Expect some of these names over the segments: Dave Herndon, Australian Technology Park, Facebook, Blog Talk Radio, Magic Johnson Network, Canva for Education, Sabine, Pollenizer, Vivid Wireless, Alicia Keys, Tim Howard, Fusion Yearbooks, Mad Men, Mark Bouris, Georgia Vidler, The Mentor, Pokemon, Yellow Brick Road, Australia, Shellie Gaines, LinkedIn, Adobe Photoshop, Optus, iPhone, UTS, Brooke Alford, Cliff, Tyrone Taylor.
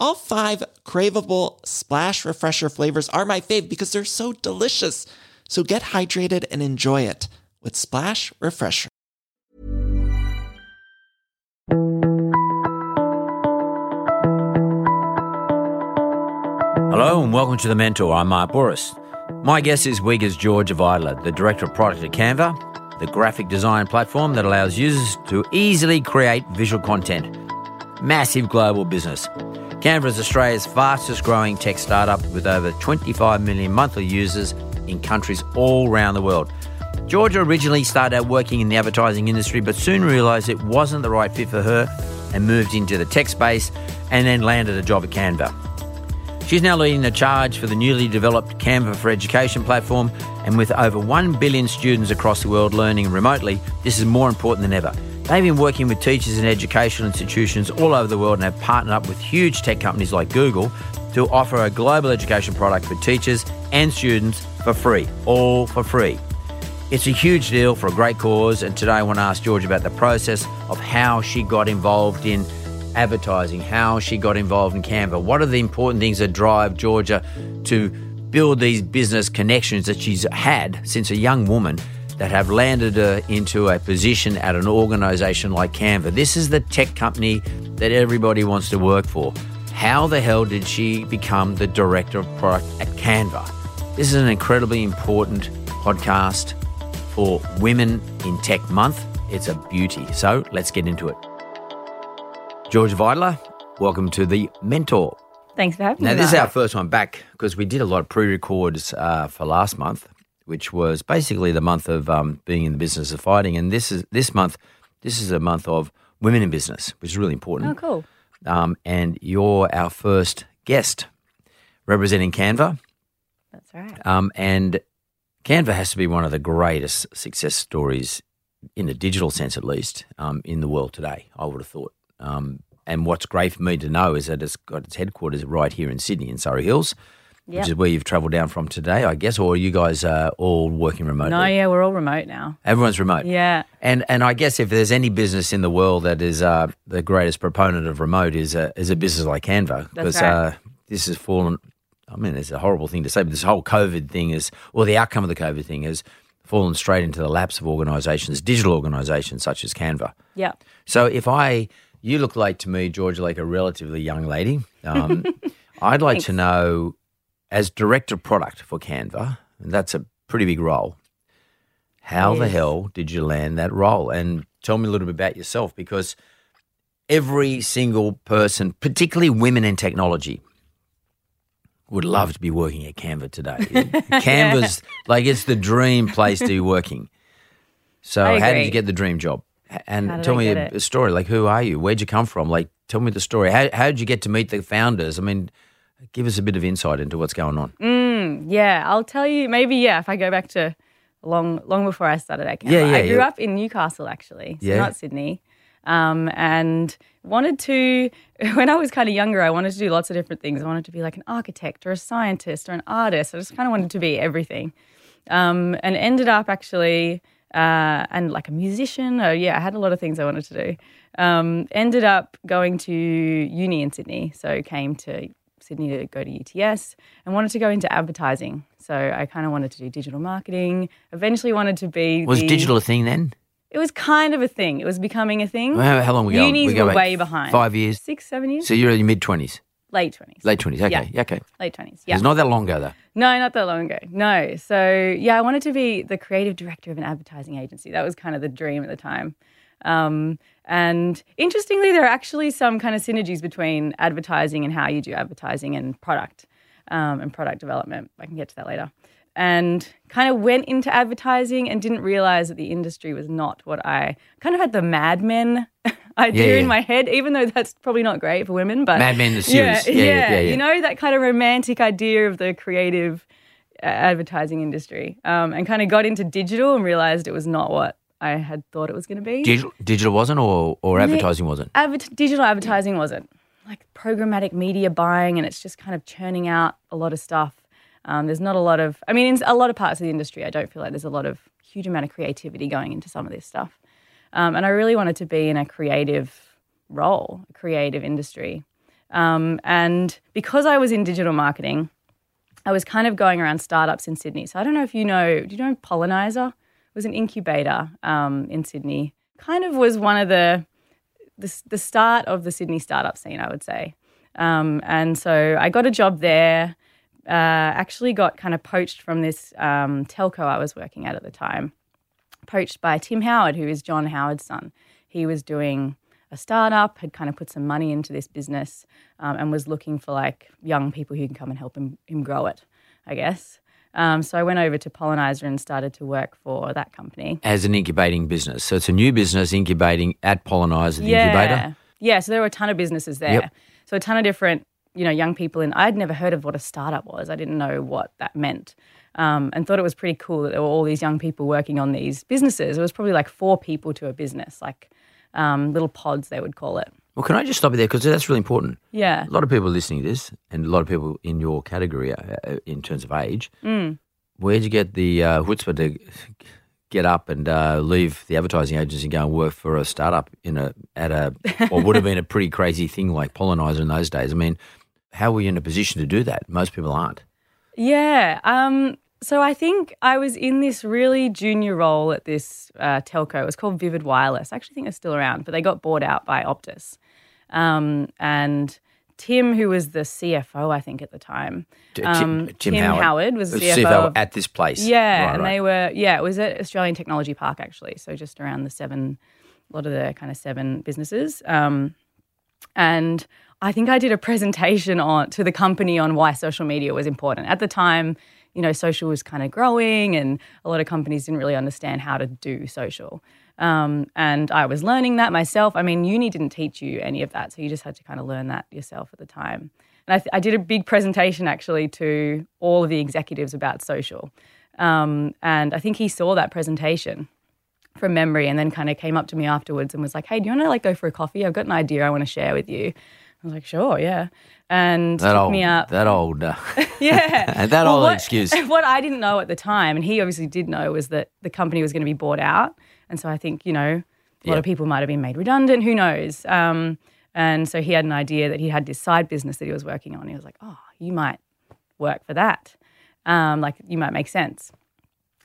All 5 craveable Splash Refresher flavors are my fave because they're so delicious. So get hydrated and enjoy it with Splash Refresher. Hello and welcome to The Mentor. I'm Mark Boris. My guest this week is Georgia Vidler, the Director of Product at Canva, the graphic design platform that allows users to easily create visual content. Massive global business. Canva is Australia's fastest growing tech startup with over 25 million monthly users in countries all around the world. Georgia originally started out working in the advertising industry but soon realised it wasn't the right fit for her and moved into the tech space and then landed a job at Canva. She's now leading the charge for the newly developed Canva for Education platform, and with over 1 billion students across the world learning remotely, this is more important than ever. They've been working with teachers and educational institutions all over the world and have partnered up with huge tech companies like Google to offer a global education product for teachers and students for free, all for free. It's a huge deal for a great cause, and today I want to ask Georgia about the process of how she got involved in advertising, how she got involved in Canva. What are the important things that drive Georgia to build these business connections that she's had since a young woman that have landed her into a position at an organisation like Canva? This is the tech company that everybody wants to work for. How the hell did she become the Director of Product at Canva? This is an incredibly important podcast for Women in Tech Month. It's a beauty. So let's get into it. Georgia Vidler, welcome to The Mentor. Thanks for having me. Now, this is our first one back because we did a lot of pre-records for last month, which was basically the month of being in the business of fighting. And this is a month of women in business, which is really important. Oh, cool. And you're our first guest representing Canva. That's right. And Canva has to be one of the greatest success stories, in a digital sense at least, in the world today, I would have thought. And what's great for me to know is that it's got its headquarters right here in Sydney, in Surrey Hills. Yep. Which is where you've travelled down from today, I guess, or are you guys all working remotely? No, yeah, we're all remote now. Everyone's remote. Yeah. And I guess if there's any business in the world that is the greatest proponent of remote is a business like Canva. That's right. This has fallen – I mean, it's a horrible thing to say, but this whole COVID thing is – or the outcome of the COVID thing has fallen straight into the laps of organisations, digital organisations such as Canva. Yeah. So if you look like to me, Georgia, like a relatively young lady. I'd like to know – as Director of Product for Canva, and that's a pretty big role, how the hell did you land that role? And tell me a little bit about yourself, because every single person, particularly women in technology, would love to be working at Canva today. Canva's like it's the dream place to be working. So how did you get the dream job? And tell me a story, like who are you? Where'd you come from? Like tell me the story. How did you get to meet the founders? I mean, give us a bit of insight into what's going on. Yeah, I'll tell you maybe, if I go back to long before I started at Canva. I grew up in Newcastle actually, so not Sydney, and wanted to, when I was kind of younger, I wanted to do lots of different things. I wanted to be like an architect or a scientist or an artist. I just kind of wanted to be everything, and ended up actually, and like a musician. I had a lot of things I wanted to do. Ended up going to uni in Sydney, so came to Sydney to go to UTS and wanted to go into advertising. So I kind of wanted to do digital marketing. Eventually wanted to be... Was digital a thing then? It was kind of a thing. It was becoming a thing. Well, how long were we going? Unis were way behind. 5 years? Six, 7 years. So you're in your mid-20s? Late 20s. Late 20s, okay. Yeah. Okay. Late 20s, yeah. It's not that long ago, though. No, not that long ago. No. So, yeah, I wanted to be the creative director of an advertising agency. That was kind of the dream at the time. And interestingly, there are actually some kind of synergies between advertising and how you do advertising and product development. I can get to that later. And kind of went into advertising and didn't realize that the industry was not what I kind of had the Mad Men idea in my head, even though that's probably not great for women. But Mad Men, the series. Yeah. You know, that kind of romantic idea of the creative advertising industry, and kind of got into digital and realized it was not what I had thought it was going to be. Digital wasn't or advertising wasn't? Digital advertising wasn't. Like programmatic media buying, and it's just kind of churning out a lot of stuff. There's not a lot of, I mean, in a lot of parts of the industry, I don't feel like there's a lot of huge amount of creativity going into some of this stuff. And I really wanted to be in a creative role, a creative industry. And because I was in digital marketing, I was kind of going around startups in Sydney. So I don't know if you know, do you know Pollenizer? It was an incubator in Sydney. Kind of was one of the start of the Sydney startup scene, I would say. And so I got a job there. Actually got kind of poached from this telco I was working at the time, poached by Tim Howard, who is John Howard's son. He was doing a startup, had kind of put some money into this business, and was looking for like young people who can come and help him grow it, I guess. So I went over to Pollenizer and started to work for that company. As an incubating business. So it's a new business incubating at Pollenizer, the incubator? Yeah, so there were a ton of businesses there. Yep. So a ton of different, you know, young people, and I'd never heard of what a startup was. I didn't know what that meant, and thought it was pretty cool that there were all these young people working on these businesses. It was probably like 4 people to a business, like little pods they would call it. Well, can I just stop you there because that's really important. Yeah. A lot of people listening to this and a lot of people in your category in terms of age, where'd you get the chutzpah to get up and leave the advertising agency and go and work for a startup what would have been a pretty crazy thing like Pollenizer in those days? I mean, how were you in a position to do that? Most people aren't. Yeah. So I think I was in this really junior role at this telco. It was called Vivid Wireless. I actually think they're still around, but they got bought out by Optus. And Tim, who was the CFO, I think, at the time. Tim Howard was the CFO at this place. Yeah. Right, and they were, it was at Australian Technology Park, actually. So just around a lot of the kind of 7 businesses. And I think I did a presentation to the company on why social media was important. At the time, you know, social was kind of growing and a lot of companies didn't really understand how to do social. And I was learning that myself. I mean, uni didn't teach you any of that, so you just had to kind of learn that yourself at the time. And I did a big presentation actually to all of the executives about social. And I think he saw that presentation from memory and then kind of came up to me afterwards and was like, hey, do you want to like go for a coffee? I've got an idea I want to share with you. I was like, sure, yeah. And took me up. That old. Yeah. That old excuse. What I didn't know at the time, and he obviously did know, was that the company was going to be bought out. And so I think, you know, a lot of people might have been made redundant. Who knows? And so he had an idea that he had this side business that he was working on. He was like, oh, you might work for that. Like you might make sense.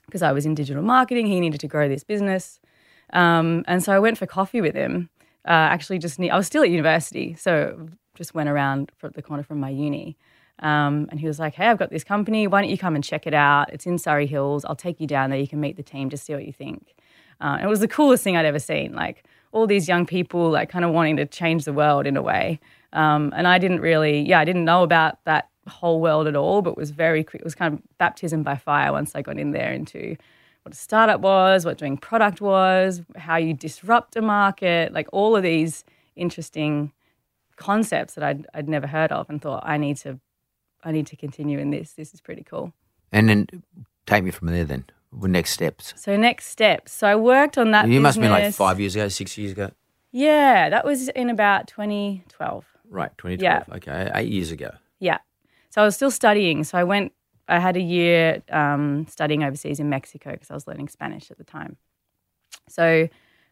Because I was in digital marketing. He needed to grow this business. And so I went for coffee with him. I was still at university, so just went around the corner from my uni. And he was like, hey, I've got this company. Why don't you come and check it out? It's in Surrey Hills. I'll take you down there. You can meet the team, just see what you think. It was the coolest thing I'd ever seen, like all these young people like kind of wanting to change the world in a way. And I didn't really, I didn't know about that whole world at all, but it was kind of baptism by fire once I got in there into what a startup was, what doing product was, how you disrupt a market, like all of these interesting concepts that I'd never heard of and thought I need to continue in this. This is pretty cool. And then take me from there then. Next steps. So next steps. So I worked on that business. You must have been like 5 years ago, 6 years ago. Yeah, that was in about 2012. Right, 2012. Yeah. Okay, 8 years ago. Yeah. So I was still studying. So I had a year studying overseas in Mexico because I was learning Spanish at the time. So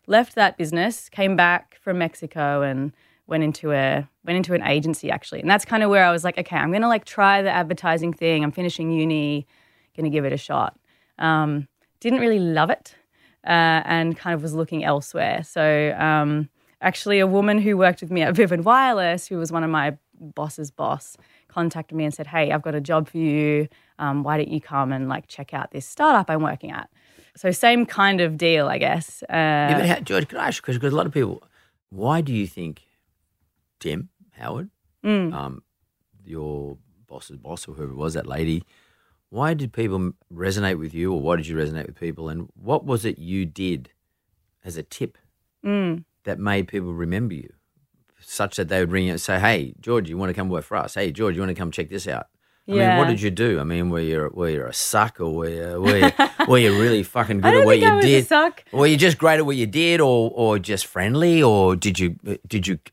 left that business, came back from Mexico and went into an agency actually. And that's kind of where I was like, okay, I'm going to like try the advertising thing. I'm finishing uni, going to give it a shot. Didn't really love it. and kind of was looking elsewhere. So actually a woman who worked with me at Vivid Wireless, who was one of my boss's boss, contacted me and said, hey, I've got a job for you. Why don't you come and like check out this startup I'm working at? So same kind of deal, I guess. Yeah, but George, can I ask, because a lot of people, why do you think Tim Howard, your boss's boss or whoever it was, that lady, why did people resonate with you, or why did you resonate with people, and what was it you did as a tip that made people remember you, such that they would ring you and say, hey, George, you want to come work for us? Hey, George, you want to come check this out? I mean, what did you do? I mean, were you a suck, or were you really fucking good at what you did? Were you just great at what you did, or just friendly, or did you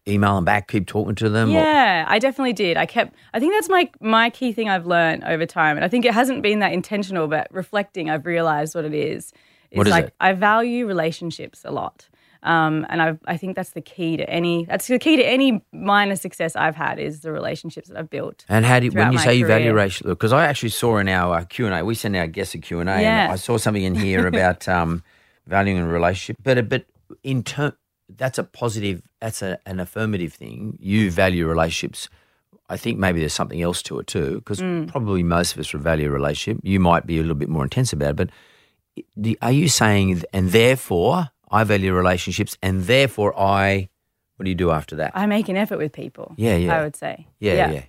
email them back, keep talking to them? Yeah, I definitely did. I think that's my key thing I've learned over time, and I think it hasn't been that intentional, but reflecting, I've realised what it is. I value relationships a lot. And I think that's the key to any minor success I've had is the relationships that I've built. And when you say you value relationships, because I actually saw in our Q&A, we send our guests a Q&A, and I saw something in here about valuing a relationship. But in term, that's a positive, that's an affirmative thing. You value relationships. I think maybe there's something else to it too, because probably most of us value a relationship. You might be a little bit more intense about it, but are you saying, and therefore I value relationships, and therefore what do you do after that? I make an effort with people, I would say. Yeah.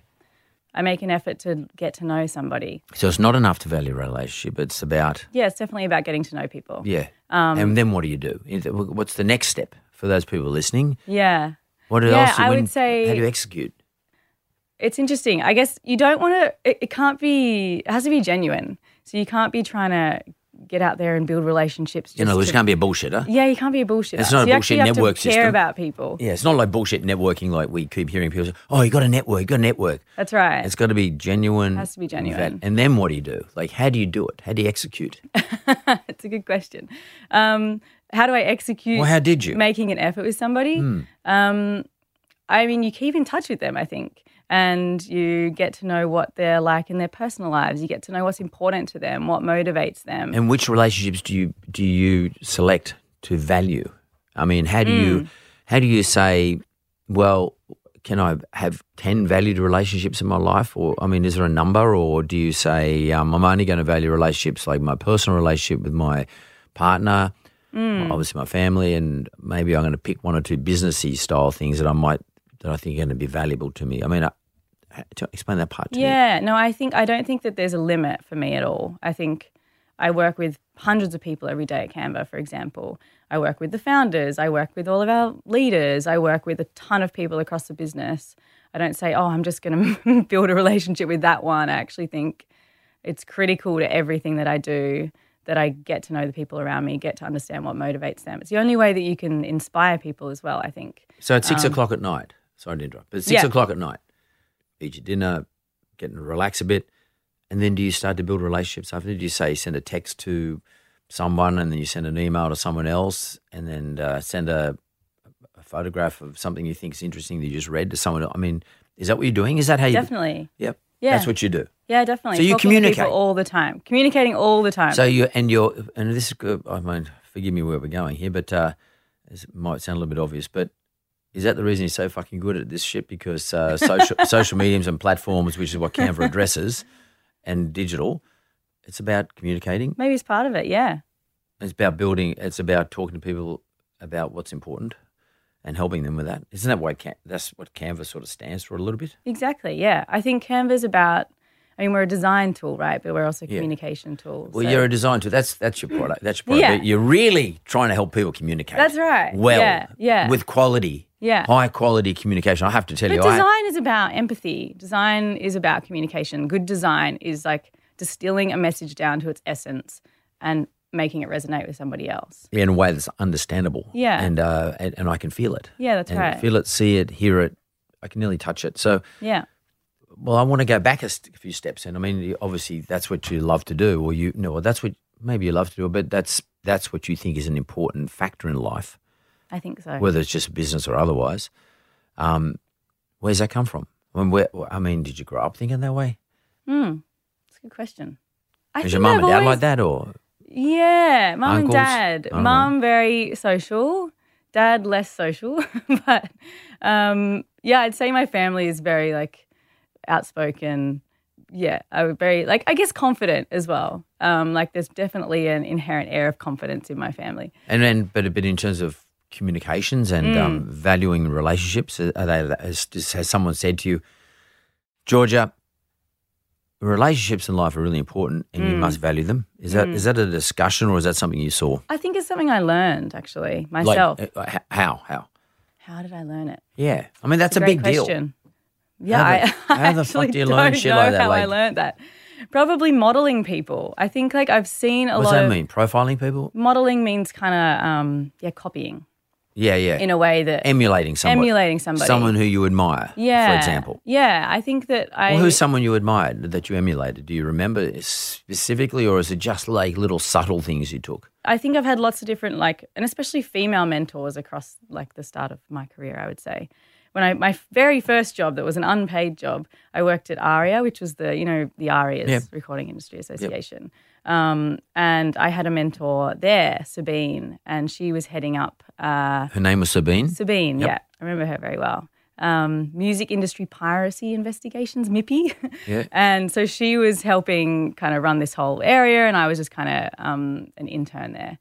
I make an effort to get to know somebody. So it's not enough to value a relationship. It's about... Yeah, it's definitely about getting to know people. Yeah. And then what do you do? What's the next step for those people listening? Yeah. What else? I would say... How do you execute? It's interesting. I guess you don't want to... It can't be... It has to be genuine. So you can't be trying to... get out there and build relationships. You can't be a bullshitter. Yeah, you can't be a bullshitter. It's not a bullshit network system. You care about people. Yeah, it's not like bullshit networking like we keep hearing people say, oh, you got a network. That's right. It's got to be genuine. It has to be genuine. And then what do you do? Like, how do you do it? How do you execute? It's a good question. How do I execute? Well, how did you? Making an effort with somebody. I mean, you keep in touch with them, I think. And you get to know what they're like in their personal lives. You get to know what's important to them, what motivates them. And which relationships do you select to value? I mean, how do you say, well, can I have 10 valued relationships in my life? Or, I mean, is there a number? Or do you say I'm only going to value relationships like my personal relationship with my partner, obviously my family, and maybe I'm going to pick one or two businessy style things that I think are going to be valuable to me. I mean, explain that part to me. Yeah, no, I don't think that there's a limit for me at all. I think I work with hundreds of people every day at Canva, for example. I work with the founders. I work with all of our leaders. I work with a ton of people across the business. I don't say, oh, I'm just going to build a relationship with that one. I actually think it's critical to everything that I do that I get to know the people around me, get to understand what motivates them. It's the only way that you can inspire people as well, I think. So at 6 o'clock at night. Sorry to interrupt, but 6 o'clock at night, eat your dinner, getting to relax a bit, and then do you start to build relationships after? Do you say you send a text to someone and then you send an email to someone else and then send a photograph of something you think is interesting that you just read to someone else? I mean, is that what you're doing? Is that how you Definitely. Yep. Yeah. That's what you do. Yeah, definitely. So you communicate all the time. Communicating all the time. So and this is good. I mean, forgive me where we're going here, but this might sound a little bit obvious, but is that the reason you're so fucking good at this shit? Because social mediums and platforms, which is what Canva addresses, and digital, it's about communicating. Maybe it's part of it, yeah. It's about building. It's about talking to people about what's important and helping them with that. Isn't that why that's what Canva sort of stands for a little bit? Exactly, yeah. I think Canva's about. I mean, we're a design tool, right? But we're also a communication tool. Well, you're a design tool. That's your product. Yeah. But you're really trying to help people communicate. That's right. Well, yeah. With quality. Yeah. High quality communication. I have to tell you. But design is about empathy. Design is about communication. Good design is like distilling a message down to its essence and making it resonate with somebody else. Yeah, in a way that's understandable. Yeah. And I can feel it. Yeah, that's right. Feel it, see it, hear it. I can nearly touch it. So yeah. Well, I want to go back a few steps, and I mean, obviously, that's what you love to do, or that's what maybe you love to do, but that's what you think is an important factor in life. I think so. Whether it's just business or otherwise, where's that come from? Did you grow up thinking that way? That's a good question. Was your mum and dad like that, or Yeah, mum and dad. Mum very social, dad less social. But yeah, I'd say my family is very like outspoken. Yeah, I was very like I guess confident as well. Like there's definitely an inherent air of confidence in my family. And but in terms of communications and valuing relationships, are they, has someone said to you, Georgia, relationships in life are really important and you must value them? Is that is that a discussion or is that something you saw? I think it's something I learned actually myself. Like, how did I learn it? Yeah, I mean that's a big question. Deal. Yeah, how the fuck do you learn shit like that? I don't know how I learned that. Probably modeling people. I think like I've seen a lot. What does that mean? Profiling people. Modeling means kind of copying. Yeah, yeah. In a way that emulating somebody, someone who you admire. Yeah, for example. Yeah, I think that I. Well, who's someone you admired that you emulated? Do you remember specifically, or is it just like little subtle things you took? I think I've had lots of different like, and especially female mentors across like the start of my career. I would say, when my very first job that was an unpaid job, I worked at ARIA, which was the the ARIA's Recording Industry Association, and I had a mentor there, Sabine, and she was heading up. Her name was Sabine? Sabine, yep. Yeah. I remember her very well. Music Industry Piracy Investigations, MIPI. Yeah. And so she was helping kind of run this whole area and I was just kind of an intern there.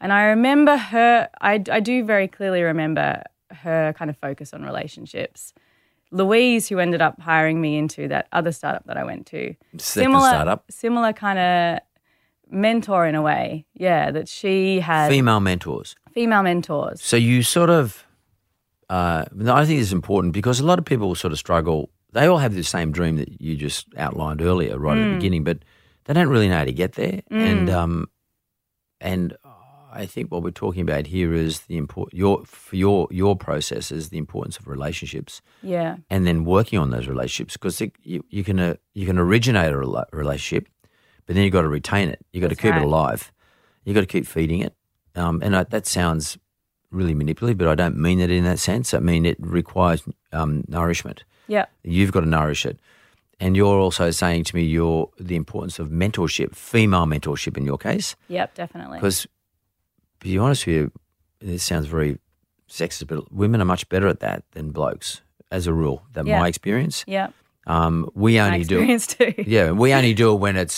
And I remember her, I do very clearly remember her kind of focus on relationships. Louise, who ended up hiring me into that other startup that I went to. Similar kind of mentor in a way, yeah, that she had. Female mentors. So you sort of, I think it's important because a lot of people sort of struggle. They all have the same dream that you just outlined earlier right at the beginning, but they don't really know how to get there. And I think what we're talking about here is the your process is the importance of relationships. Yeah. And then working on those relationships because you can originate a relationship, but then you've got to retain it. You've got to keep it alive. You've got to keep feeding it. That sounds really manipulative, but I don't mean it in that sense. I mean it requires nourishment. Yeah, you've got to nourish it, and you're also saying to me the importance of mentorship, female mentorship in your case. Yep, definitely. Because, to be honest with you, this sounds very sexist, but women are much better at that than blokes as a rule. That's my experience. Yeah, we only do it when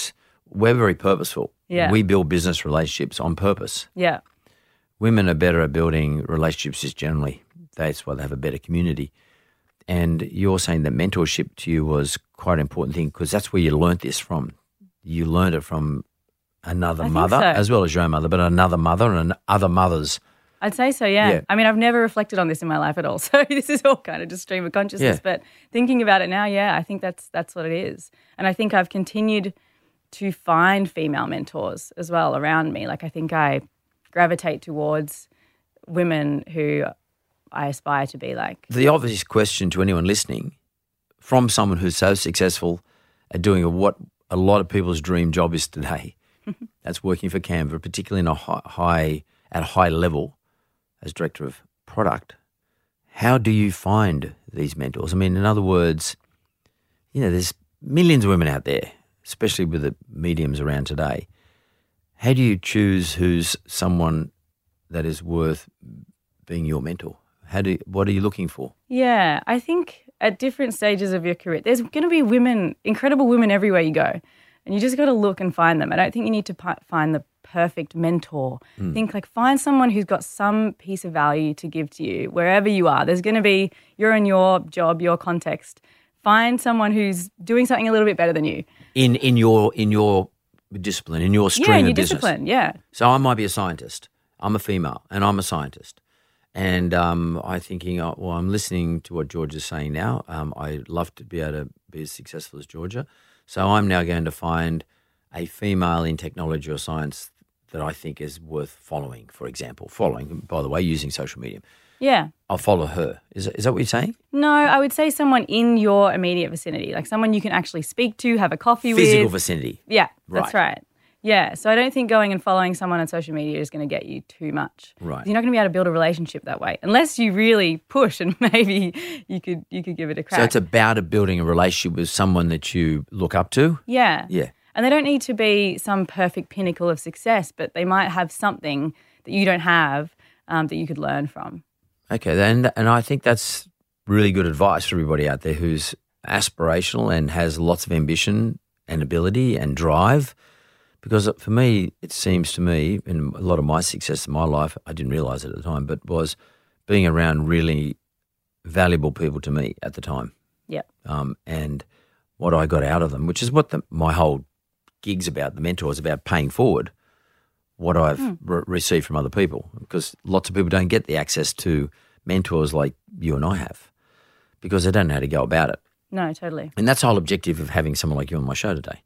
we're very purposeful. Yeah. We build business relationships on purpose. Yeah. Women are better at building relationships just generally. That's why they have a better community. And you're saying that mentorship to you was quite an important thing because that's where you learned this from. You learned it from another mother as well as your own mother, but another mother and other mothers. I'd say so, yeah. I mean, I've never reflected on this in my life at all, so this is all kind of just stream of consciousness. Yeah. But thinking about it now, yeah, I think that's what it is. And I think I've continued to find female mentors as well around me. Like I think I gravitate towards women who I aspire to be like. The obvious question to anyone listening from someone who's so successful at doing what a lot of people's dream job is today, that's working for Canva, particularly in a high level as director of product, how do you find these mentors? I mean, in other words, there's millions of women out there, especially with the mediums around today. How do you choose who's someone that is worth being your mentor? What are you looking for? Yeah, I think at different stages of your career, there's going to be women, incredible women everywhere you go, and you just got to look and find them. I don't think you need to find the perfect mentor. Think like find someone who's got some piece of value to give to you wherever you are. There's going to be, you're in your job, your context. Find someone who's doing something a little bit better than you. In your discipline, in your stream of business. Yeah. So I might be a scientist. I'm a female and I'm a scientist. And I'm thinking, I'm listening to what Georgia is saying now. I'd love to be able to be as successful as Georgia. So I'm now going to find a female in technology or science that I think is worth following, for example. Following, by the way, using social media. Yeah. I'll follow her. Is that what you're saying? No, I would say someone in your immediate vicinity, like someone you can actually speak to, have a coffee with. Physical vicinity. Yeah, that's right. Yeah, so I don't think going and following someone on social media is going to get you too much. Right. You're not going to be able to build a relationship that way unless you really push and maybe you could give it a crack. So it's about building a relationship with someone that you look up to? Yeah. Yeah. And they don't need to be some perfect pinnacle of success, but they might have something that you don't have that you could learn from. Okay, and I think that's really good advice for everybody out there who's aspirational and has lots of ambition and ability and drive. Because for me, it seems to me, and a lot of my success in my life, I didn't realise it at the time, but was being around really valuable people to me at the time. Yeah. And what I got out of them, which is what my whole gig's about, the mentor is about paying forward what I've received from other people, because lots of people don't get the access to mentors like you and I have because they don't know how to go about it. No, totally. And that's the whole objective of having someone like you on my show today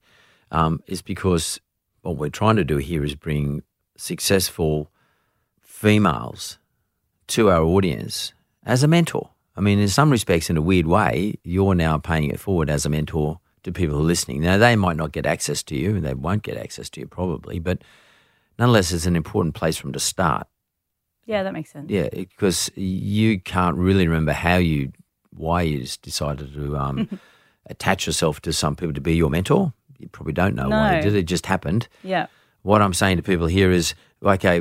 is because what we're trying to do here is bring successful females to our audience as a mentor. I mean, in some respects, in a weird way, you're now paying it forward as a mentor to people who are listening. Now, they might not get access to you, and they won't get access to you probably, but nonetheless, it's an important place for them to start. Yeah, that makes sense. Yeah, because you can't really remember why you just decided to attach yourself to some people to be your mentor. You probably don't know why you did it. It just happened. Yeah. What I'm saying to people here is, okay,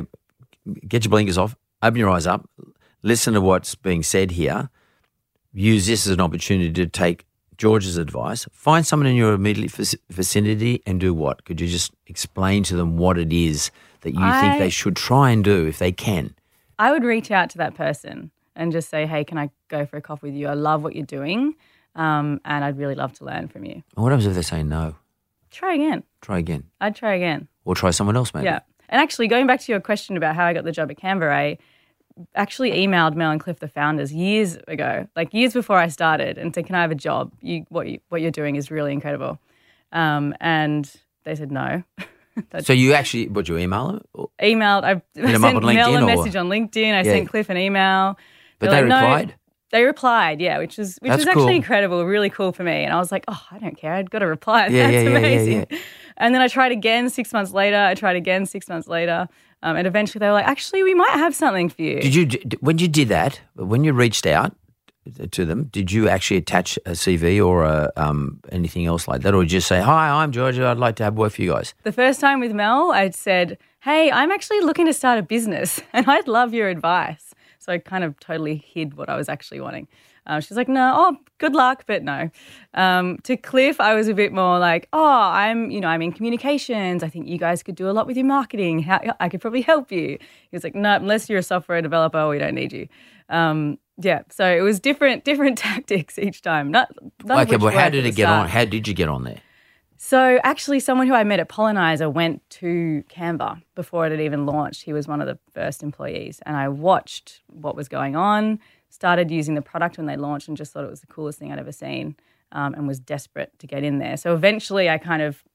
get your blinkers off, open your eyes up, listen to what's being said here, use this as an opportunity to take George's advice, find someone in your immediate vicinity and do what? Could you just explain to them what it is that you think they should try and do if they can? I would reach out to that person and just say, hey, can I go for a coffee with you? I love what you're doing and I'd really love to learn from you. What happens if they say no? Try again. I'd try again. Or try someone else maybe. Yeah. And actually going back to your question about how I got the job at Canva, I actually emailed Mel and Cliff, the founders, years ago, like years before I started, and said, can I have a job? What you're doing is really incredible. And they said no. So you actually, what, you email them? Emailed. I sent Mel a message on LinkedIn. I sent Cliff an email. But they replied? No. They replied, yeah, which was actually cool, incredible, really cool for me. And I was like, oh, I don't care. I'd got to reply. That's amazing. Yeah. And then I tried again 6 months later. And eventually they were like, actually, we might have something for you. When you did that, when you reached out to them, did you actually attach a CV or anything else like that? Or just say, hi, I'm Georgia. I'd like to have work for you guys? The first time with Mel, I'd said, hey, I'm actually looking to start a business and I'd love your advice. So I kind of totally hid what I was actually wanting. She's like, no, good luck, but no. To Cliff, I was a bit more like, I'm in communications. I think you guys could do a lot with your marketing. I could probably help you. He was like, no, unless you're a software developer, we don't need you. So it was different tactics each time. How did you get on there? So actually someone who I met at Pollenizer went to Canva before it had even launched. He was one of the first employees and I watched what was going on, started using the product when they launched and just thought it was the coolest thing I'd ever seen and was desperate to get in there. So eventually I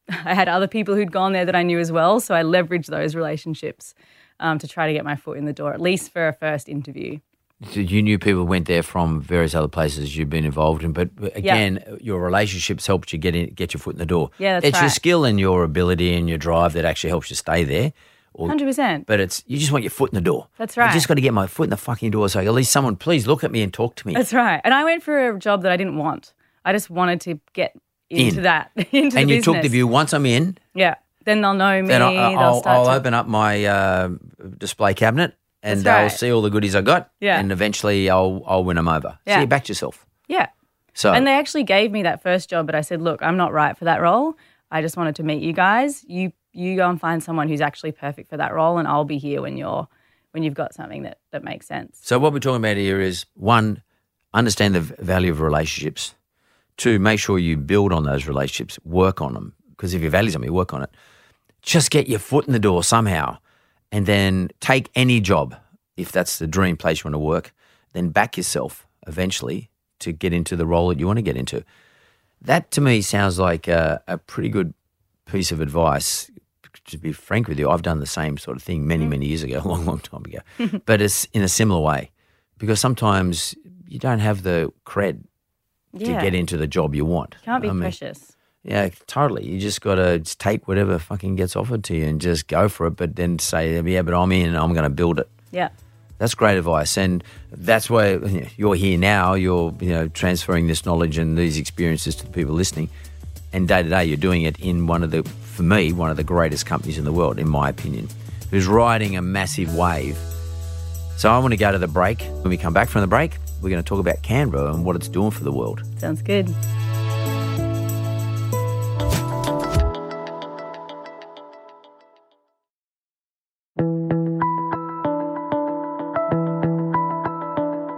had other people who'd gone there that I knew as well, so I leveraged those relationships to try to get my foot in the door, at least for a first interview. So you knew people went there from various other places you've been involved in, but again, your relationships helped you get your foot in the door. Yeah, that's right. It's your skill and your ability and your drive that actually helps you stay there. 100%. But you just want your foot in the door. That's right. I just got to get my foot in the fucking door so at least someone please look at me and talk to me. That's right. And I went for a job that I didn't want. I just wanted to get into the business. And you took the view, once I'm in. Yeah, then they'll know me. Then I'll open up my display cabinet. And they'll see all the goodies I got, and eventually I'll win them over. Yeah. So you backed yourself. Yeah. So and they actually gave me that first job, but I said, look, I'm not right for that role. I just wanted to meet you guys. You go and find someone who's actually perfect for that role, and I'll be here when you've got something that makes sense. So what we're talking about here is, one, understand the value of relationships. Two, make sure you build on those relationships, work on them, because if you value something, you work on it. Just get your foot in the door somehow. And then take any job, if that's the dream place you want to work, then back yourself eventually to get into the role that you want to get into. That to me sounds like a pretty good piece of advice. To be frank with you, I've done the same sort of thing many years ago, a long, long time ago, but it's in a similar way because sometimes you don't have the cred to get into the job you want. Can't be precious. Yeah, totally. You just got to take whatever fucking gets offered to you and just go for it, but then say, yeah, but I'm in and I'm going to build it. Yeah. That's great advice. And that's why you're here now. You're transferring this knowledge and these experiences to the people listening. And day to day you're doing it in one of the for me, one of the greatest companies in the world, in my opinion, who's riding a massive wave. So I want to go to the break. When we come back from the break, we're going to talk about Canva and what it's doing for the world. Sounds good.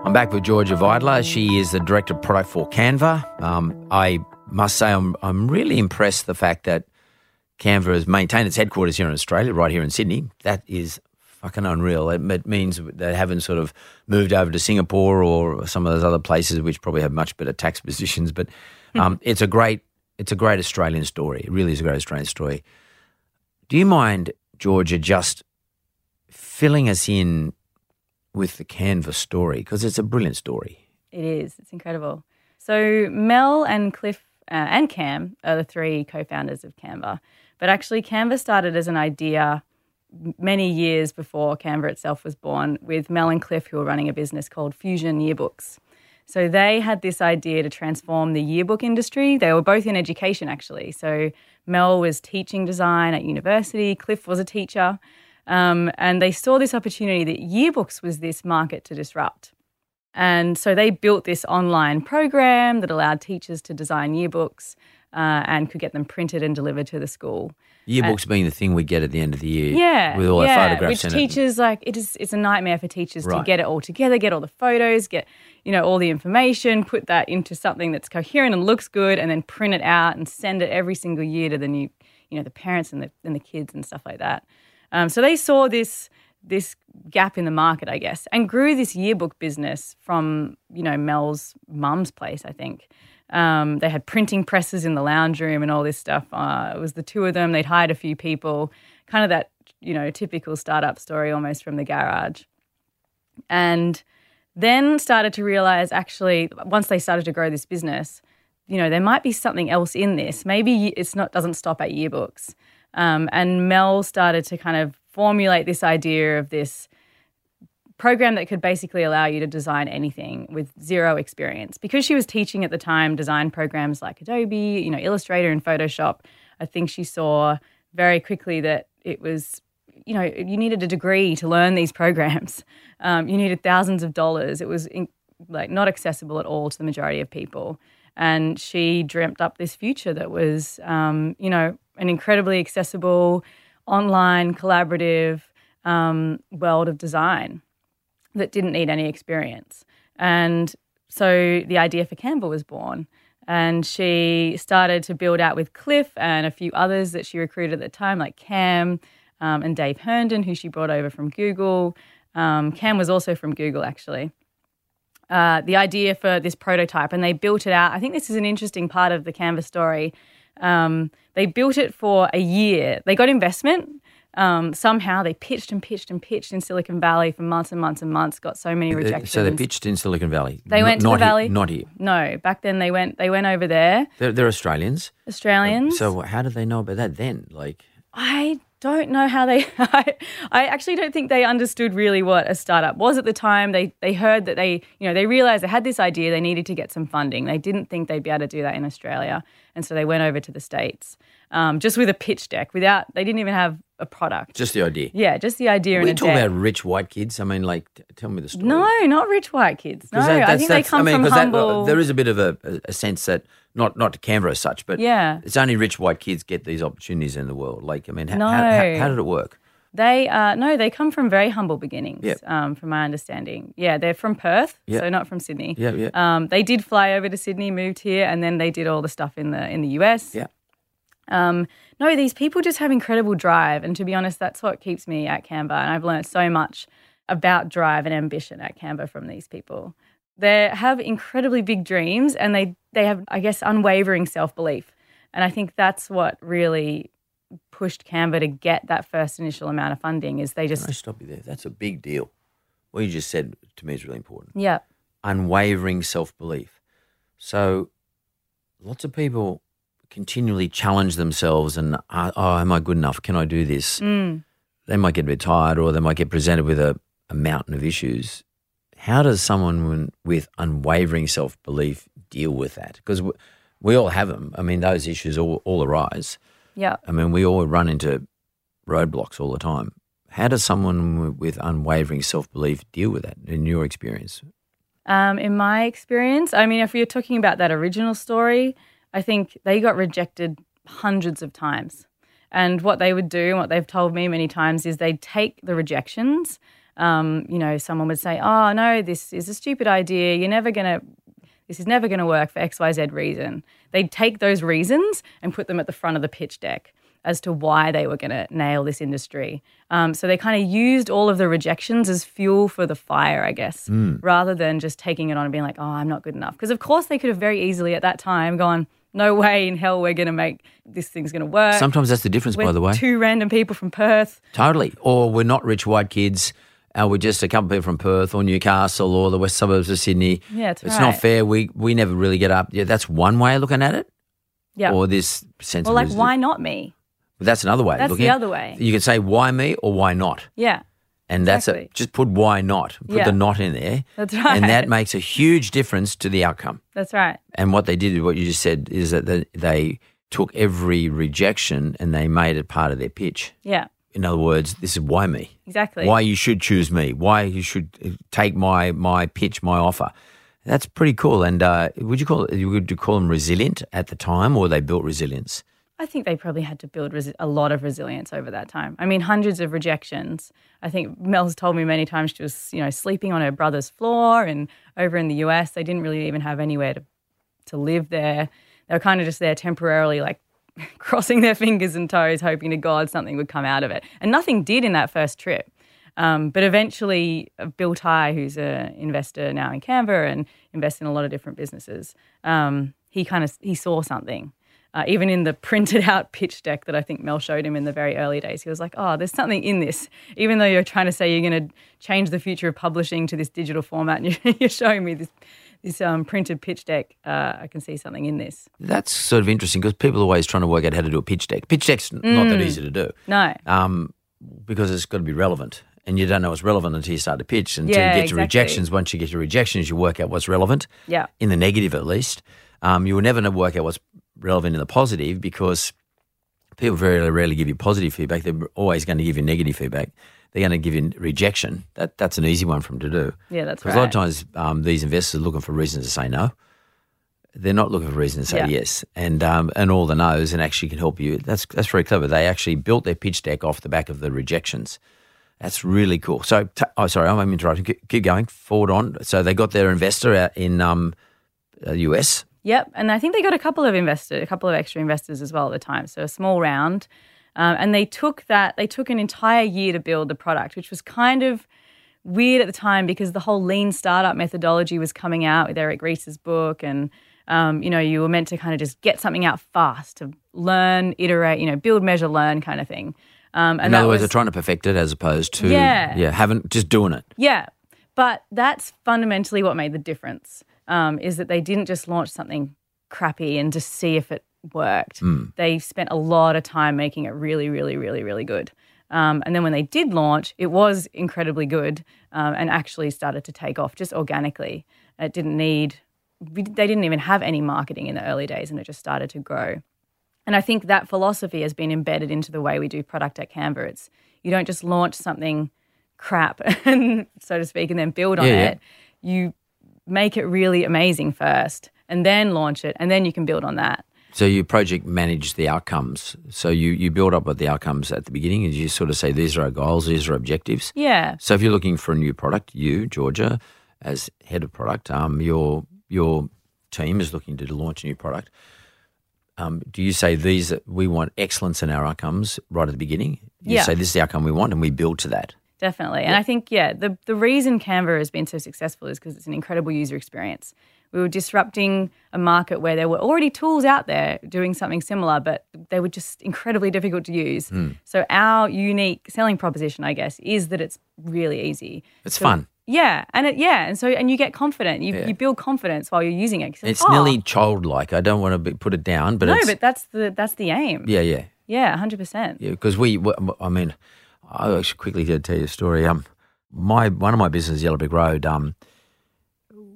I'm back with Georgia Vidler. She is the Director of Product for Canva. I must say I'm really impressed the fact that Canva has maintained its headquarters here in Australia, right here in Sydney. That is fucking unreal. It means they haven't sort of moved over to Singapore or some of those other places which probably have much better tax positions. But it's a great Australian story. It really is a great Australian story. Do you mind, Georgia, just filling us in with the Canva story, because it's a brilliant story? It is. It's incredible. So Mel and Cliff and Cam are the three co-founders of Canva. But actually Canva started as an idea many years before Canva itself was born with Mel and Cliff, who were running a business called Fusion Yearbooks. So they had this idea to transform the yearbook industry. They were both in education, actually. So Mel was teaching design at university. Cliff was a teacher. And they saw this opportunity that yearbooks was this market to disrupt. And so they built this online program that allowed teachers to design yearbooks and could get them printed and delivered to the school. Yearbooks being the thing we get at the end of the year. Yeah. With all the photographs in it. Which teachers, it's a nightmare for teachers to get it all together, get all the photos, get, all the information, put that into something that's coherent and looks good, and then print it out and send it every single year to the new, the parents and the kids and stuff like that. So they saw this gap in the market, I guess, and grew this yearbook business from, Mel's mum's place, I think. They had printing presses in the lounge room and all this stuff. It was the two of them. They'd hired a few people, kind of that, typical startup story almost from the garage. And then started to realize, actually, once they started to grow this business, there might be something else in this. Maybe doesn't stop at yearbooks. And Mel started to kind of formulate this idea of this program that could basically allow you to design anything with zero experience. Because she was teaching at the time design programs like Adobe, Illustrator and Photoshop, I think she saw very quickly that it was, you needed a degree to learn these programs. You needed thousands of dollars. It was not accessible at all to the majority of people. And she dreamt up this future that was, an incredibly accessible, online, collaborative world of design that didn't need any experience. And so the idea for Canva was born. And she started to build out with Cliff and a few others that she recruited at the time, like Cam and Dave Herndon, who she brought over from Google. Cam was also from Google, actually. The idea for this prototype, and they built it out. I think this is an interesting part of the Canva story. They built it for a year. They got investment. Somehow they pitched and pitched and pitched in Silicon Valley for months and months and months, got so many rejections. So they pitched in Silicon Valley. They went to the Valley. Not here. No, back then they went over there. They're Australians. So how did they know about that then? I don't know how they – I actually don't think they understood really what a startup was at the time. They heard that they realised they had this idea, they needed to get some funding. They didn't think they'd be able to do that in Australia, and so they went over to the States just with a pitch deck they didn't even have a product. Just the idea. Yeah, just the idea and a deck. We're talking about rich white kids. I mean, tell me the story. No, not rich white kids. No, I think they come from humble. There is a bit of a sense that – Not to Canva as such, but it's only rich white kids get these opportunities in the world. How did it work? They come from very humble beginnings, from my understanding. Yeah, they're from Perth, so not from Sydney. Yeah, yeah. They did fly over to Sydney, moved here, and then they did all the stuff in the US. Yeah. No, these people just have incredible drive, and to be honest, that's what keeps me at Canva, and I've learned so much about drive and ambition at Canva from these people. They have incredibly big dreams and they have, I guess, unwavering self-belief. And I think that's what really pushed Canva to get that first initial amount of funding is they just... Can I stop you there? That's a big deal. What you just said to me is really important. Yeah. Unwavering self-belief. So lots of people continually challenge themselves and, am I good enough? Can I do this? Mm. They might get a bit tired or they might get presented with a mountain of issues. How does someone with unwavering self-belief deal with that? Because we all have them. I mean, those issues all arise. Yeah. I mean, we all run into roadblocks all the time. How does someone with unwavering self-belief deal with that in your experience? In my experience, I mean, if you're talking about that original story, I think they got rejected hundreds of times. And what they would do and what they've told me many times is they'd take the rejections. You know, someone would say, oh, no, this is a stupid idea. This is never going to work for XYZ reason. They'd take those reasons and put them at the front of the pitch deck as to why they were going to nail this industry. So they kind of used all of the rejections as fuel for the fire, I guess, rather than just taking it on and being like, oh, I'm not good enough. Because, of course, they could have very easily at that time gone, no way in hell we're going to make this thing's going to work. Sometimes that's the difference, by the way. Two random people from Perth. Totally. Or we're not rich white kids. We're just a couple of people from Perth or Newcastle or the west suburbs of Sydney. Yeah, it's right. Not fair. We never really get up. Yeah, that's one way of looking at it. Yeah. Or this sense of reason. Why not me? But that's another way. That's looking the other way. You can say why me or why not. Yeah. And exactly. Just put why not, put the not in there. That's right. And that makes a huge difference to the outcome. That's right. And what they did, what you just said, is that they took every rejection and they made it part of their pitch. Yeah. In other words, this is why me. Exactly. Why you should choose me. Why you should take my pitch, my offer. That's pretty cool. And would you call them resilient at the time, or they built resilience? I think they probably had to build a lot of resilience over that time. I mean, hundreds of rejections. I think Mel's told me many times she was, sleeping on her brother's floor, and over in the US they didn't really even have anywhere to live there. They were kind of just there temporarily, like crossing their fingers and toes, hoping to God something would come out of it. And nothing did in that first trip. But eventually Bill Tai, who's an investor now in Canva and invests in a lot of different businesses, he saw something. Even in the printed out pitch deck that I think Mel showed him in the very early days, he was like, oh, there's something in this. Even though you're trying to say you're going to change the future of publishing to this digital format and you're showing me this printed pitch deck, I can see something in this. That's sort of interesting because people are always trying to work out how to do a pitch deck. Pitch deck's not that easy to do. No. Because it's got to be relevant and you don't know what's relevant until you start to pitch and until you get your rejections. Once you get your rejections, you work out what's relevant, in the negative at least. You will never work out what's relevant in the positive because people very rarely give you positive feedback. They're always going to give you negative feedback. They're going to give you rejection. That's an easy one for them to do. Yeah, that's right. Because a lot of times these investors are looking for reasons to say no. They're not looking for reasons to say yes. And all the no's and actually can help you. That's very clever. They actually built their pitch deck off the back of the rejections. That's really cool. So, sorry, I'm interrupting. Keep going, forward on. So they got their investor out in the US. Yep, and I think they got a couple of extra investors as well at the time, so a small round. And they took an entire year to build the product, which was kind of weird at the time because the whole lean startup methodology was coming out with Eric Ries's book and, you were meant to kind of just get something out fast, to learn, iterate, build, measure, learn kind of thing. In other words, they're trying to perfect it as opposed to just doing it. Yeah, but that's fundamentally what made the difference. Is that they didn't just launch something crappy and just see if it worked. They spent a lot of time making it really, really, really, really good. And then when they did launch, it was incredibly good and actually started to take off just organically. They didn't even have any marketing in the early days and it just started to grow. And I think that philosophy has been embedded into the way we do product at Canva. It's you don't just launch something crap, so to speak, and then build on it. You make it really amazing first and then launch it and then you can build on that. So you project manage the outcomes. So you build up with the outcomes at the beginning and you sort of say these are our goals, these are objectives. Yeah. So if you're looking for a new product, you, Georgia, as head of product, your team is looking to launch a new product. Do you say we want excellence in our outcomes right at the beginning? You say this is the outcome we want and we build to that. Definitely. And I think, the reason Canva has been so successful is because it's an incredible user experience. We were disrupting a market where there were already tools out there doing something similar, but they were just incredibly difficult to use. So our unique selling proposition, I guess, is that it's really easy. It's fun. Yeah. And you get confident. You build confidence while you're using it. It's nearly childlike. I don't want to put it down, but but that's the aim. Yeah, yeah. Yeah, 100%. Yeah, because I actually quickly did tell you a story. One of my businesses, Yellow Brick Road,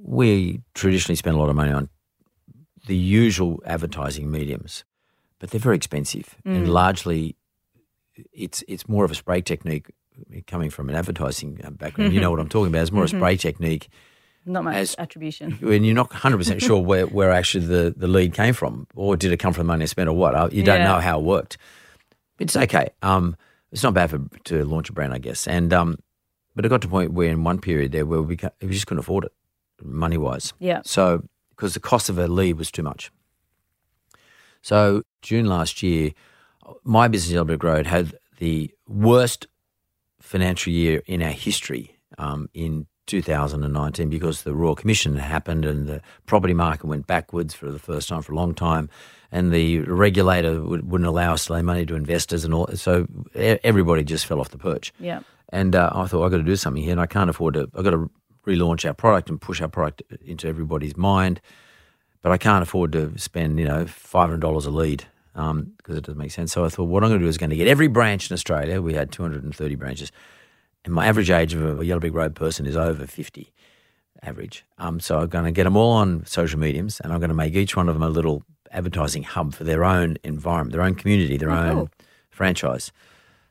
we traditionally spend a lot of money on the usual advertising mediums. but they're very expensive. And largely it's more of a spray technique coming from an advertising background. You know what I'm talking about. It's more a spray technique. Not much attribution. And you're not 100% sure where actually the lead came from, or did it come from the money I spent or what. You don't know how it worked. It's okay. It's not bad to launch a brand, I guess. And but it got to a point where in one period there where we just couldn't afford it money-wise. Yeah. So because the cost of a lead was too much. So June last year, my business, Yellow Brick Road, had the worst financial year in our history in 2019 because the Royal Commission happened and the property market went backwards for the first time for a long time, and the regulator wouldn't allow us to lend money to investors and all. So everybody just fell off the perch. Yeah. And I thought, I've got to do something here, and I can't afford to. I've got to relaunch our product and push our product into everybody's mind, but I can't afford to spend, $500 a lead because it doesn't make sense. So I thought, what I'm going to do is going to get every branch in Australia. We had 230 branches. And my average age of a Yellow Brick Road person is over 50, average. So I'm going to get them all on social mediums, and I'm going to make each one of them a little advertising hub for their own environment, their own community, their own franchise.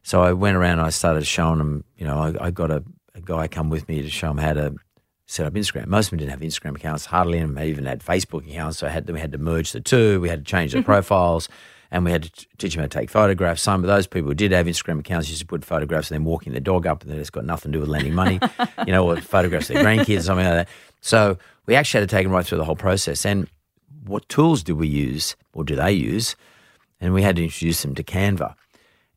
So I went around and I started showing them, I got a guy come with me to show them how to set up Instagram. Most of them didn't have Instagram accounts. Hardly any of them even had Facebook accounts. So we had to merge the two. We had to change the profiles. And we had to teach them how to take photographs. Some of those people who did have Instagram accounts used to put photographs of them walking their dog up, and it's got nothing to do with lending money, or photographs of their grandkids or something like that. So we actually had to take them right through the whole process. And what tools did we use, or do they use? And we had to introduce them to Canva.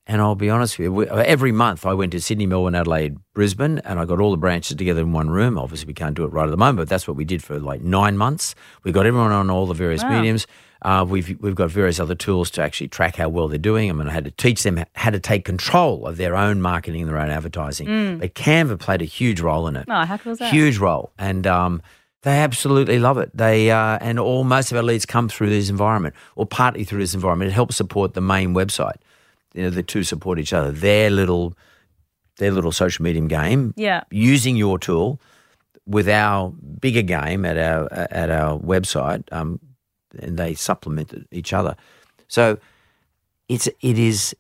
And I'll be honest with you, every month I went to Sydney, Melbourne, Adelaide, Brisbane, and I got all the branches together in one room. Obviously, we can't do it right at the moment, but that's what we did for 9 months. We got everyone on all the various mediums. We've got various other tools to actually track how well they're doing. I mean, I had to teach them how to take control of their own marketing and their own advertising. But Canva played a huge role in it. Oh, how cool is that? Huge role. And they absolutely love it. They and most of our leads come through this environment, or partly through this environment. It helps support the main website. The two support each other. Their little social medium game, using your tool with our bigger game at our website, and they supplement each other. So it is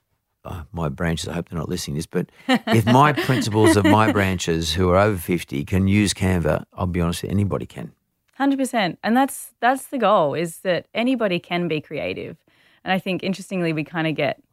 my branches. I hope they're not listening to this, but if my principals of my branches who are over 50 can use Canva, I'll be honest, anybody can. 100%, and that's the goal, is that anybody can be creative. And I think interestingly, we kind of get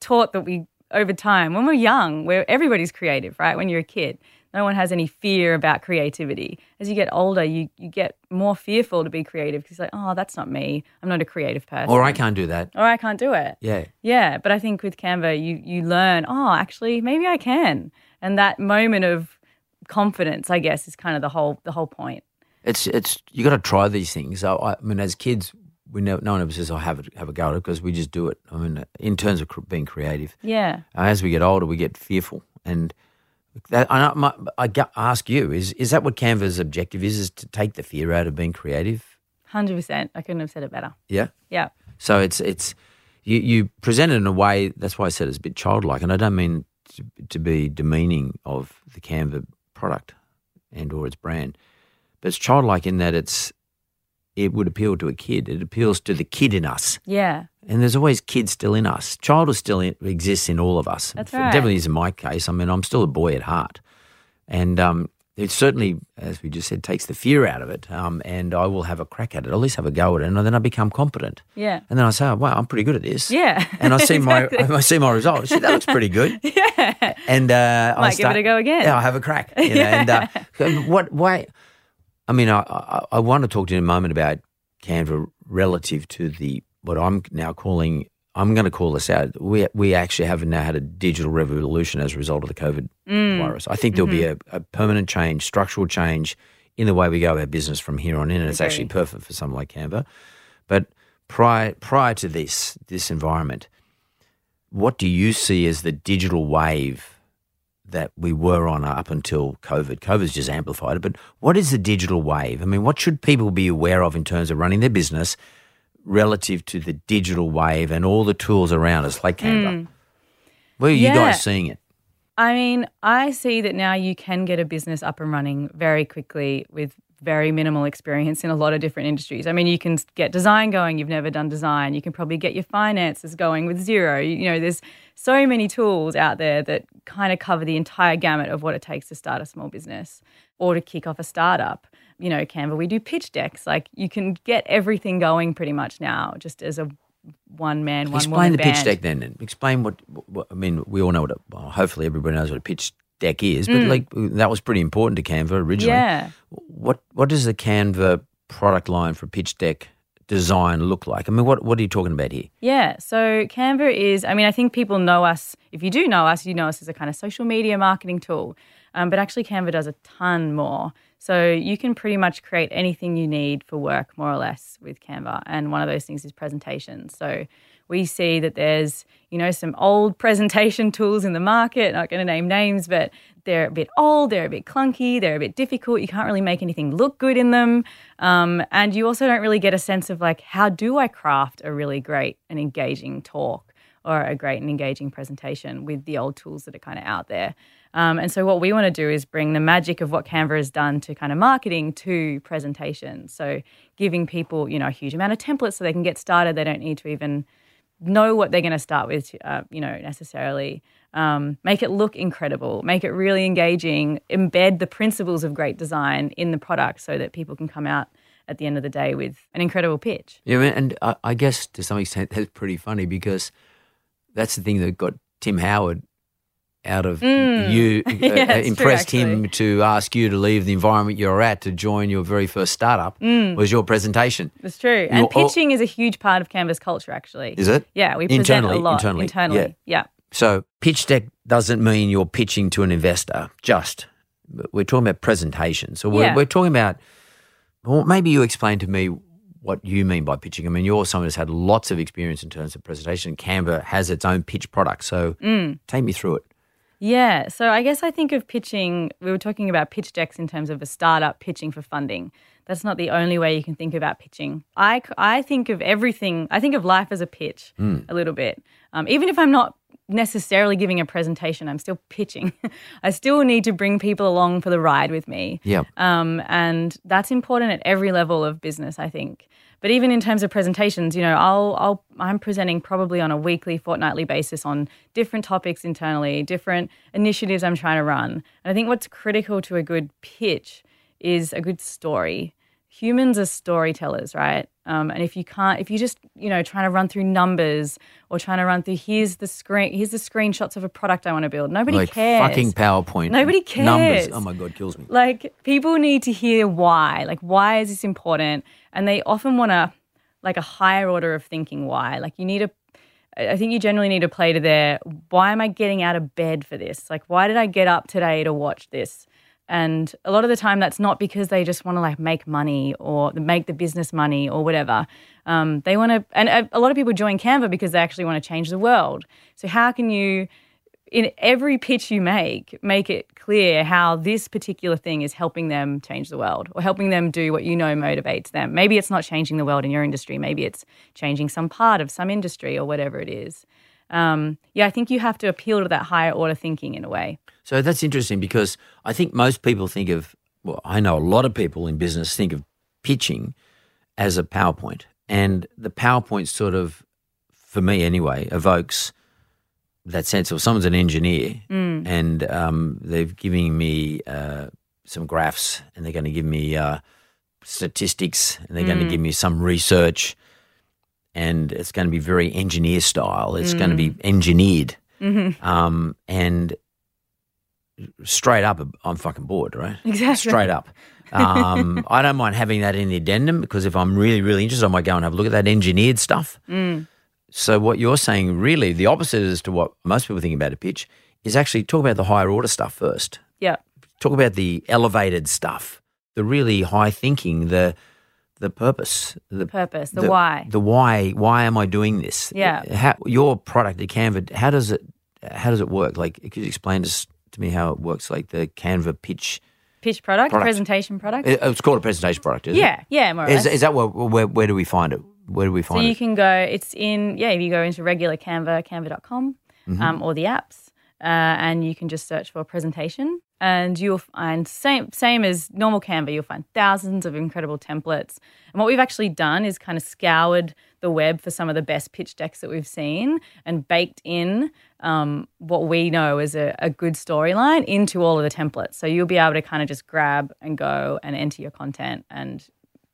taught that we, over time, when we're young, everybody's creative, right? When you're a kid, no one has any fear about creativity. As you get older, you get more fearful to be creative because it's like, oh, that's not me. I'm not a creative person. Or I can't do that. Or I can't do it. Yeah. Yeah, but I think with Canva, you learn, oh, actually, maybe I can. And that moment of confidence, I guess, is kind of the whole point. It's you got to try these things. I mean, as kids, no one ever says, have a go at it, because we just do it. I mean, in terms of being creative. Yeah. As we get older, we get fearful. And I ask you, is that what Canva's objective is to take the fear out of being creative? 100%. I couldn't have said it better. Yeah? Yeah. So it's you present it in a way, that's why I said it's a bit childlike, and I don't mean to be demeaning of the Canva product and or its brand, but it's childlike in that it would appeal to a kid. It appeals to the kid in us. Yeah. And there's always kids still in us. Child still exists in all of us. That's right. It definitely is in my case. I mean, I'm still a boy at heart. And it certainly, as we just said, takes the fear out of it. And I will have a crack at it, at least have a go at it. And then I become competent. Yeah. And then I say, oh, wow, I'm pretty good at this. Yeah. And I see my results. That looks pretty good. Yeah. And I'll give it a go again. Yeah, I'll have a crack. And I want to talk to you in a moment about Canva relative to what I'm now calling, I'm going to call this out, we actually have now had a digital revolution as a result of the COVID virus. I think there'll be a permanent change, structural change in the way we go about business from here on in, and it's actually perfect for something like Canva. But prior to this environment, what do you see as the digital wave that we were on up until COVID? COVID's just amplified it, but what is the digital wave? I mean, what should people be aware of in terms of running their business relative to the digital wave and all the tools around us, like Canva? Where are you guys seeing it? I mean, I see that now you can get a business up and running very quickly with very minimal experience in a lot of different industries. I mean, you can get design going. You've never done design. You can probably get your finances going with zero. You know, there's so many tools out there that kind of cover the entire gamut of what it takes to start a small business or to kick off a startup. You know, Canva, we do pitch decks. Like, you can get everything going pretty much now just as a one-man, one-woman band. Explain the pitch deck then. And explain what, I mean, we all know what, well, hopefully everybody knows what a pitch deck is, but like that was pretty important to Canva originally. Yeah. What does the Canva product line for pitch deck design look like? I mean, what are you talking about here? Yeah, so Canva is, I mean, I think people know us, if you do know us, you know us as a kind of social media marketing tool, but actually Canva does a ton more. So you can pretty much create anything you need for work, more or less, with Canva, and one of those things is presentations. So we see that there's, you know, some old presentation tools in the market, not going to name names, but they're a bit old, they're a bit clunky, they're a bit difficult. You can't really make anything look good in them. And you also don't really get a sense of like, how do I craft a really great and engaging talk or a great and engaging presentation with the old tools that are kind of out there. And so what we want to do is bring the magic of what Canva has done to kind of marketing to presentations. So giving people, you know, a huge amount of templates so they can get started. They don't need to even know what they're going to start with, you know, necessarily. Make it look incredible, make it really engaging, embed the principles of great design in the product so that people can come out at the end of the day with an incredible pitch. Yeah, and I guess to some extent that's pretty funny because that's the thing that got Tim Howard out of you, yeah, impressed true, him to ask you to leave the environment you're at to join your very first startup was your presentation. That's true. And pitching is a huge part of Canva's culture, actually. Is it? Yeah, we present a lot. Internally, yeah. So pitch deck doesn't mean you're pitching to an investor, just. We're talking about presentation. So we're talking about, well, maybe you explain to me what you mean by pitching. I mean, you're someone who's had lots of experience in terms of presentation. Canva has its own pitch product. So take me through it. Yeah, so I guess I think of pitching, we were talking about pitch decks in terms of a startup pitching for funding. That's not the only way you can think about pitching. I think of everything, I think of life as a pitch a little bit. Even if I'm not necessarily giving a presentation, I'm still pitching. I still need to bring people along for the ride with me. Yeah. And that's important at every level of business, I think. But even in terms of presentations, you know, I'm presenting probably on a weekly, fortnightly basis on different topics internally, different initiatives I'm trying to run. And I think what's critical to a good pitch is a good story. Humans are storytellers, right? And if you just, you know, trying to run through numbers or trying to run through here's the screenshots of a product I want to build. Nobody cares. Fucking PowerPoint. Nobody cares. Numbers. Oh my God, kills me. Like, people need to hear why. Like, why is this important? And they often want to, like, a higher order of thinking why. Like, I think you generally need to play to their, why am I getting out of bed for this? Like, why did I get up today to watch this? And a lot of the time that's not because they just want to like make money or make the business money or whatever. They want to – and a lot of people join Canva because they actually want to change the world. So how can you, in every pitch you make, make it clear how this particular thing is helping them change the world or helping them do what you know motivates them? Maybe it's not changing the world in your industry. Maybe it's changing some part of some industry or whatever it is. I think you have to appeal to that higher order thinking in a way. So that's interesting because I think most people think of, well, I know a lot of people in business think of pitching as a PowerPoint. And the PowerPoint sort of, for me anyway, evokes that sense of someone's an engineer and they're giving me some graphs and they're going to give me statistics and they're going to give me some research. And it's going to be very engineer style. It's going to be engineered. Mm-hmm. And straight up, I'm fucking bored, right? Exactly. Straight up. I don't mind having that in the addendum because if I'm really, really interested, I might go and have a look at that engineered stuff. So what you're saying really, the opposite as to what most people think about a pitch, is actually talk about the higher order stuff first. Yeah. Talk about the elevated stuff, the really high thinking, the purpose, the why. The why. Why am I doing this? Yeah. Your product at Canva, how does it work? Like, could you explain to me how it works, like the Canva pitch product? Presentation product? It's called a presentation product, isn't it? Yeah, more or less. Is that where do we find it? Where do we find it? So you can go, if you go into regular Canva, canva.com or the apps, and you can just search for presentation. And you'll find, same as normal Canva, you'll find thousands of incredible templates. And what we've actually done is kind of scoured the web for some of the best pitch decks that we've seen and baked in what we know is a good storyline into all of the templates. So you'll be able to kind of just grab and go and enter your content and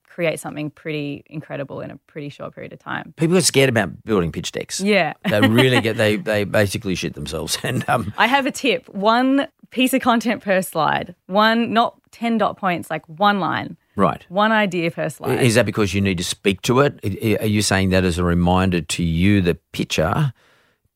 create something pretty incredible in a pretty short period of time. People are scared about building pitch decks. Yeah. They really get, they basically shit themselves. And I have a tip. One piece of content per slide. One, not 10 dot points, like one line. Right. One idea per slide. Is that because you need to speak to it? Are you saying that as a reminder to you, the pitcher,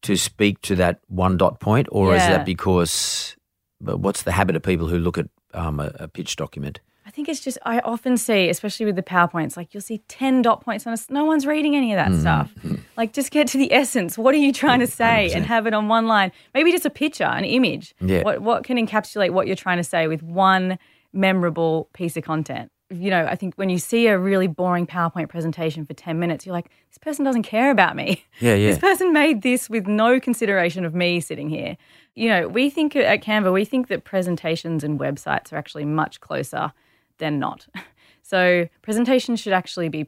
to speak to that one dot point? Or is that because, but what's the habit of people who look at a pitch document? I think it's just, I often see, especially with the PowerPoints, like you'll see 10 dot points on no one's reading any of that stuff. Like just get to the essence. What are you trying to say 100%. And have it on one line? Maybe just a picture, an image. Yeah. What can encapsulate what you're trying to say with one memorable piece of content? You know, I think when you see a really boring PowerPoint presentation for 10 minutes, you're like, this person doesn't care about me. Yeah, yeah. This person made this with no consideration of me sitting here. You know, we think at Canva, we think that presentations and websites are actually much closer than not. So presentations should actually be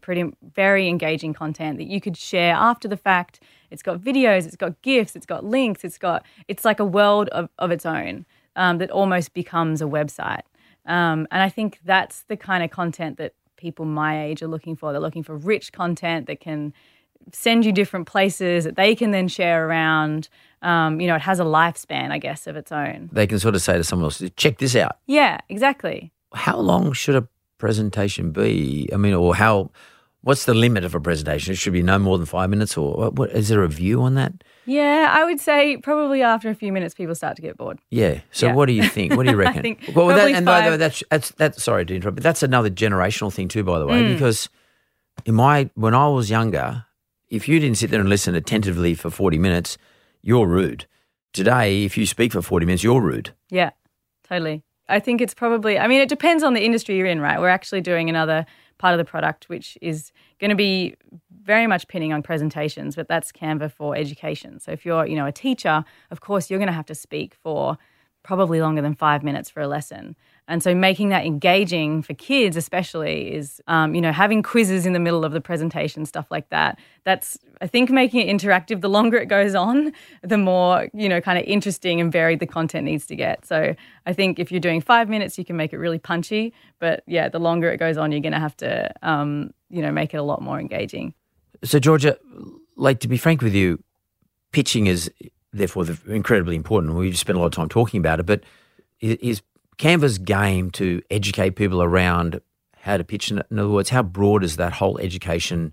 very engaging content that you could share after the fact. It's got videos, it's got GIFs, it's got links, it's like a world of its own that almost becomes a website. And I think that's the kind of content that people my age are looking for. They're looking for rich content that can send you different places that they can then share around. You know, it has a lifespan, I guess, of its own. They can sort of say to someone else, check this out. Yeah, exactly. How long should a presentation be? I mean, or what's the limit of a presentation? It should be no more than 5 minutes, or is there a view on that? Yeah, I would say probably after a few minutes people start to get bored. Yeah. So what do you think? What do you reckon? I think well, that, and by the way, that's sorry to interrupt, but that's another generational thing too, by the way, because when I was younger, if you didn't sit there and listen attentively for 40 minutes, you're rude. Today, if you speak for 40 minutes, you're rude. Yeah, totally. I think it's probably, I mean, it depends on the industry you're in, right? We're actually doing another part of the product, which is going to be very much pinning on presentations, but that's Canva for Education. So if you're, you know, a teacher, of course, you're going to have to speak for probably longer than 5 minutes for a lesson. And so making that engaging for kids especially is, you know, having quizzes in the middle of the presentation, stuff like that. That's, I think, making it interactive. The longer it goes on, the more, you know, kind of interesting and varied the content needs to get. So I think if you're doing 5 minutes, you can make it really punchy. But, yeah, the longer it goes on, you're going to have to, you know, make it a lot more engaging. So, Georgia, like, to be frank with you, pitching is therefore incredibly important. We've spent a lot of time talking about it, but is Canva's game to educate people around how to pitch? In other words, how broad is that whole education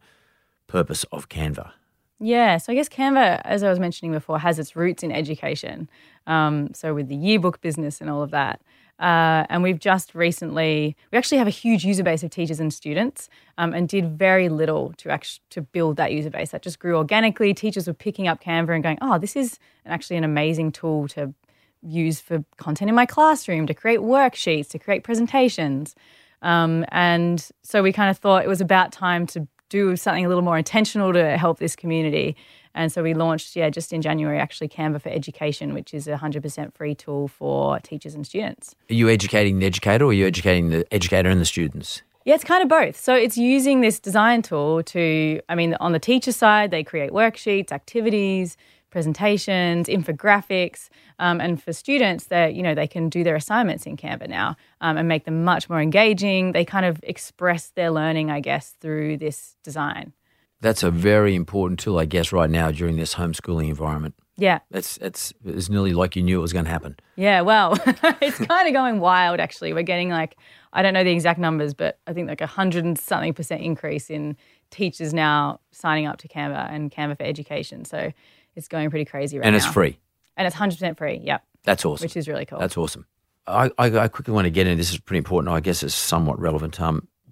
purpose of Canva? Yeah, so I guess Canva, as I was mentioning before, has its roots in education, so with the yearbook business and all of that. And we've just recently, we actually have a huge user base of teachers and students and did very little to build that user base. That just grew organically. Teachers were picking up Canva and going, oh, this is actually an amazing tool to use for content in my classroom, to create worksheets, to create presentations. And so we kind of thought it was about time to do something a little more intentional to help this community. And so we launched, just in January, actually, Canva for Education, which is a 100% free tool for teachers and students. Are you educating the educator, or are you educating the educator and the students? Yeah, it's kind of both. So it's using this design tool to, I mean, on the teacher side, they create worksheets, activities, presentations, infographics, and for students, they can do their assignments in Canva now and make them much more engaging. They kind of express their learning, I guess, through this design. That's a very important tool, I guess, right now during this homeschooling environment. Yeah. It's nearly like you knew it was going to happen. Yeah, well, it's kind of going wild, actually. We're getting like, I don't know the exact numbers, but I think like 100-something% increase in teachers now signing up to Canva and Canva for Education. So it's going pretty crazy right now. And it's free. And it's 100% free, yep. That's awesome. Which is really cool. That's awesome. I quickly want to get into this. Is pretty important. I guess it's somewhat relevant.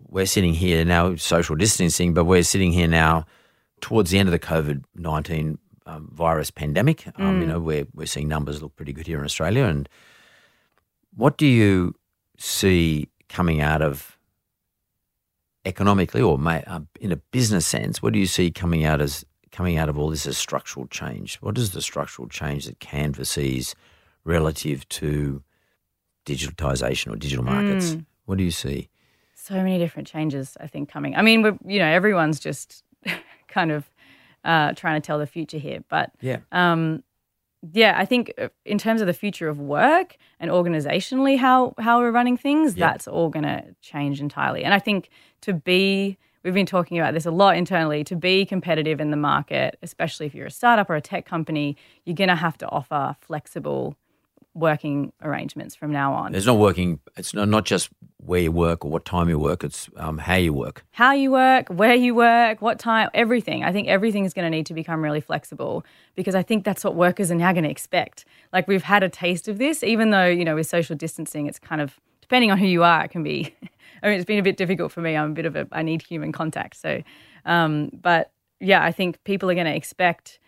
We're sitting here now, social distancing, but we're sitting here now towards the end of the COVID-19 virus pandemic. You know, we're seeing numbers look pretty good here in Australia. And what do you see coming out of economically, or in a business sense? What do you see coming out of all this as structural change? What is the structural change that Canva sees relative to digitization or digital markets? What do you see? So many different changes, I think, coming. I mean, we're, you know, everyone's just kind of trying to tell the future here. But, yeah, I think in terms of the future of work and organisationally how we're running things, that's all going to change entirely. And I think to be – we've been talking about this a lot internally – to be competitive in the market, especially if you're a startup or a tech company, you're going to have to offer flexible working arrangements from now on. It's not working. It's not just where you work or what time you work. It's how you work. How you work, where you work, what time, everything. I think everything is going to need to become really flexible, because I think that's what workers are now going to expect. Like, we've had a taste of this, even though, you know, with social distancing, it's kind of, depending on who you are, it can be, I mean, it's been a bit difficult for me. I'm a bit of a, I need human contact. So, but yeah, I think people are going to expect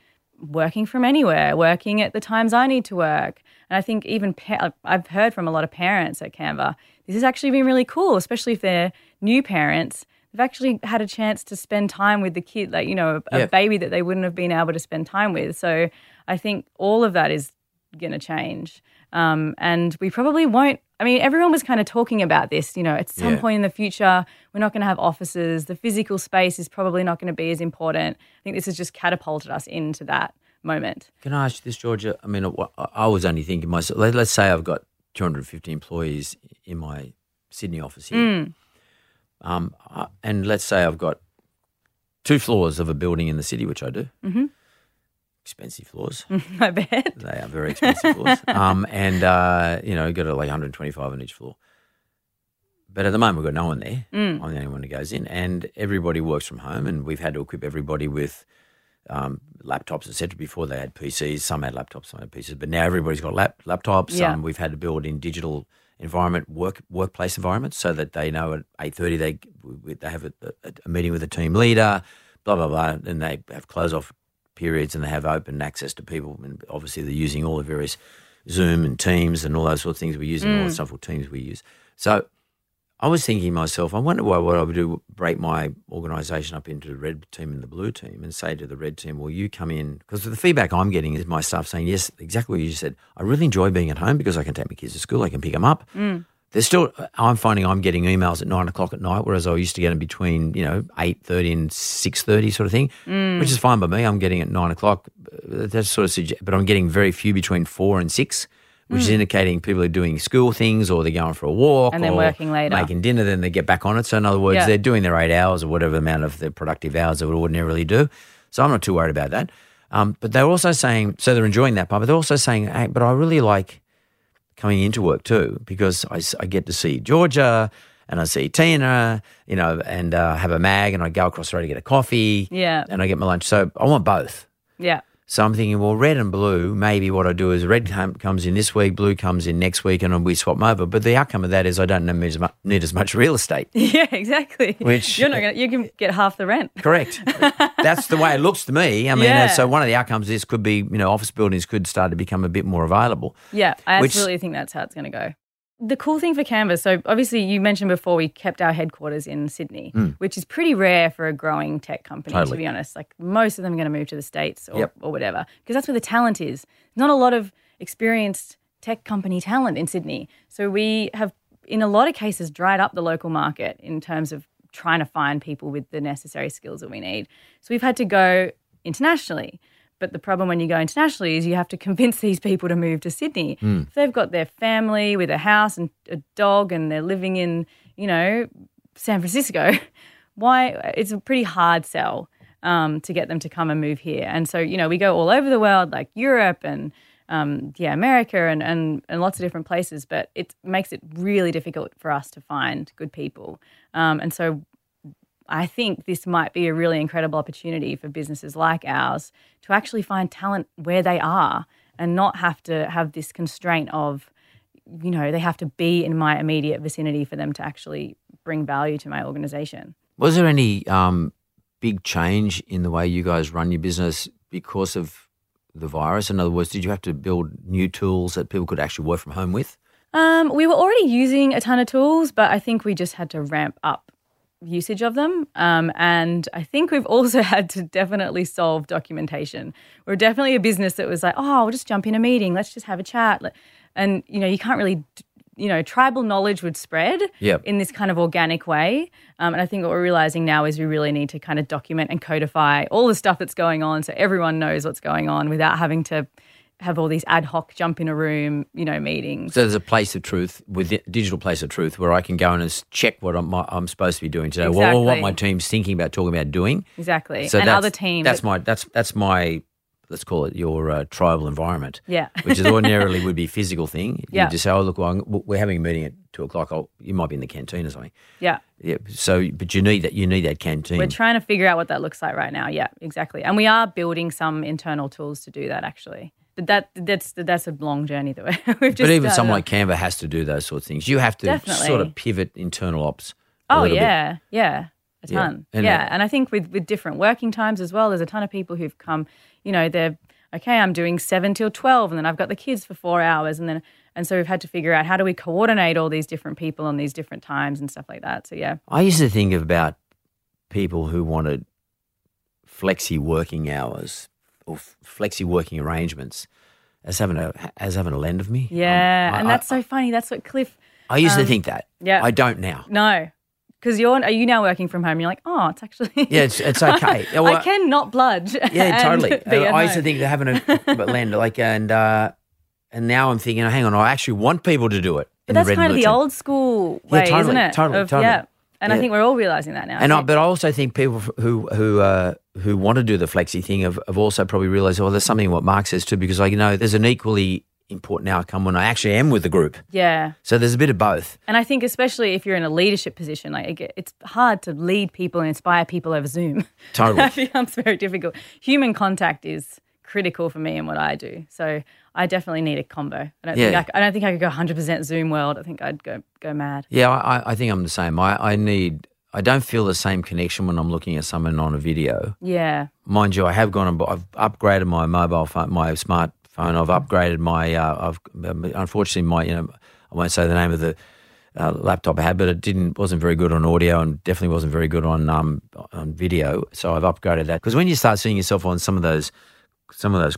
working from anywhere, working at the times I need to work. And I think even I've heard from a lot of parents at Canva, this has actually been really cool, especially if they're new parents. They've actually had a chance to spend time with the kid, like, you know, a baby that they wouldn't have been able to spend time with. So I think all of that is going to change. And we probably won't, I mean, everyone was kind of talking about this, you know, at some point in the future, we're not going to have offices. The physical space is probably not going to be as important. I think this has just catapulted us into that moment. Can I ask you this, Georgia? I mean, I was only thinking myself, let's say I've got 250 employees in my Sydney office here. And let's say I've got 2 floors of a building in the city, which I do. Expensive floors. I bet. They are very expensive floors. And, you know, got like 125 on each floor. But at the moment, we've got no one there. I'm the only one who goes in. And everybody works from home, and we've had to equip everybody with laptops, et cetera. Before they had PCs. Some had laptops, some had PCs. But now everybody's got laptops. We've had to build in digital environment, workplace environments, so that they know at 8:30 they have a meeting with a team leader, blah, blah, blah, and they have close-off periods and they have open access to people. And obviously they're using all the various Zoom and Teams and all those sorts of things we're using, all the stuff with Teams we use. So I was thinking to myself, I wonder why what I would do, break my organisation up into the red team and the blue team, and say to the red team, well, you come in, because the feedback I'm getting is my staff saying, yes, exactly what you just said. I really enjoy being at home because I can take my kids to school, I can pick them up. There's still, I'm finding I'm getting emails at 9 o'clock at night, whereas I used to get them between, you know, 8:30 and 6:30 sort of thing, which is fine by me. I'm getting at 9 o'clock, that's sort of, but I'm getting very few between 4 and 6. Which is indicating people are doing school things, or they're going for a walk, and then working later, making dinner, then they get back on it. So in other words, they're doing their 8 hours or whatever amount of their productive hours they would ordinarily do. So I'm not too worried about that. But they're also saying, so they're enjoying that part, but they're also saying, hey, but I really like coming into work too, because I get to see Georgia and I see Tina, you know, and have a mag, and I go across the road to get a coffee and I get my lunch. So I want both. Yeah. So I'm thinking, well, red and blue, maybe what I do is red comes in this week, blue comes in next week, and we swap them over. But the outcome of that is I don't need as much real estate. Yeah, exactly. Which you're not gonna, you can get half the rent. Correct. That's the way it looks to me. I mean, so one of the outcomes of this could be, you know, office buildings could start to become a bit more available. Yeah, I absolutely think that's how it's going to go. The cool thing for Canva, so obviously you mentioned before we kept our headquarters in Sydney, which is pretty rare for a growing tech company, to be honest. Like, most of them are going to move to the States or whatever, because that's where the talent is. Not a lot of experienced tech company talent in Sydney. So we have, in a lot of cases, dried up the local market in terms of trying to find people with the necessary skills that we need. So we've had to go internationally. But the problem when you go internationally is you have to convince these people to move to Sydney. If they've got their family with a house and a dog and they're living in, you know, San Francisco, why? It's a pretty hard sell to get them to come and move here. And so, you know, we go all over the world, like Europe and, America and lots of different places, but it makes it really difficult for us to find good people. And so I think this might be a really incredible opportunity for businesses like ours to actually find talent where they are and not have to have this constraint of, you know, they have to be in my immediate vicinity for them to actually bring value to my organisation. Was there any big change in the way you guys run your business because of the virus? In other words, did you have to build new tools that people could actually work from home with? We were already using a ton of tools, but I think we just had to ramp up usage of them. And I think we've also had to definitely solve documentation. We're definitely a business that was like, oh, we'll just jump in a meeting. Let's just have a chat. And, you know, you can't really you know, tribal knowledge would spread in this kind of organic way. And I think what we're realizing now is we really need to kind of document and codify all the stuff that's going on so everyone knows what's going on without having to have all these ad hoc jump in a room, you know, meetings. So there's a place of truth, with digital place of truth, where I can go in and check what I'm supposed to be doing today, exactly. or what my team's thinking about, talking about, doing. Exactly. So and other teams. That's my let's call it your tribal environment, which is ordinarily would be a physical thing. You just say, oh, look, well, we're having a meeting at 2 o'clock. You might be in the canteen or something. Yeah. So, but you need that canteen. We're trying to figure out what that looks like right now. Yeah, exactly. And we are building some internal tools to do that actually. But that's a long journey that we've just. But even someone like Canva has to do those sorts of things. You have to sort of pivot internal ops. A ton. And I think with different working times as well, there's a ton of people who've come, you know, they're, okay, I'm doing 7 till 12 and then I've got the kids for 4 hours and so we've had to figure out how do we coordinate all these different people on these different times and stuff like that. So, yeah. I used to think about people who wanted flexi working hours or flexi working arrangements as having a lend of me. Yeah, and that's so funny. That's what Cliff. I used to think that. Yeah. I don't now. No. Because are you now working from home? You're like, oh, it's actually... Yeah, it's okay. Well, I cannot bludge. Yeah, totally. I used to think they're having a land, like, and now I'm thinking, oh, hang on, I actually want people to do it. But that's kind of the old school way, isn't it? Totally. Yeah. And I think we're all realising that now. But I also think people who want to do the flexi thing have also probably realised, well, there's something in what Mark says too, because there's an equally... important outcome when I actually am with the group. Yeah. So there's a bit of both. And I think especially if you're in a leadership position, like it's hard to lead people and inspire people over Zoom. Totally. That becomes very difficult. Human contact is critical for me in what I do. So I definitely need a combo. I don't think I could go 100% Zoom world. I think I'd go mad. Yeah, I think I'm the same. I don't feel the same connection when I'm looking at someone on a video. Yeah. Mind you, I have gone and I've upgraded my mobile phone, my smartphone. And I've upgraded my. Unfortunately, my I won't say the name of the laptop I had, but it wasn't very good on audio, and definitely wasn't very good on video. So I've upgraded that because when you start seeing yourself on some of those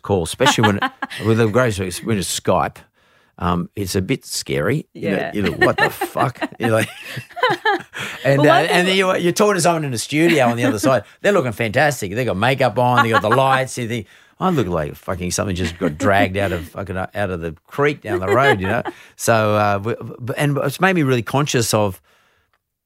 calls, especially when it's Skype, it's a bit scary. Yeah, you know, what the fuck? You're like, and then you're talking to someone in a studio on the other side. They're looking fantastic. They got makeup on. They got the lights. You think, I look like fucking something just got dragged out of the creek down the road, you know. So and it's made me really conscious of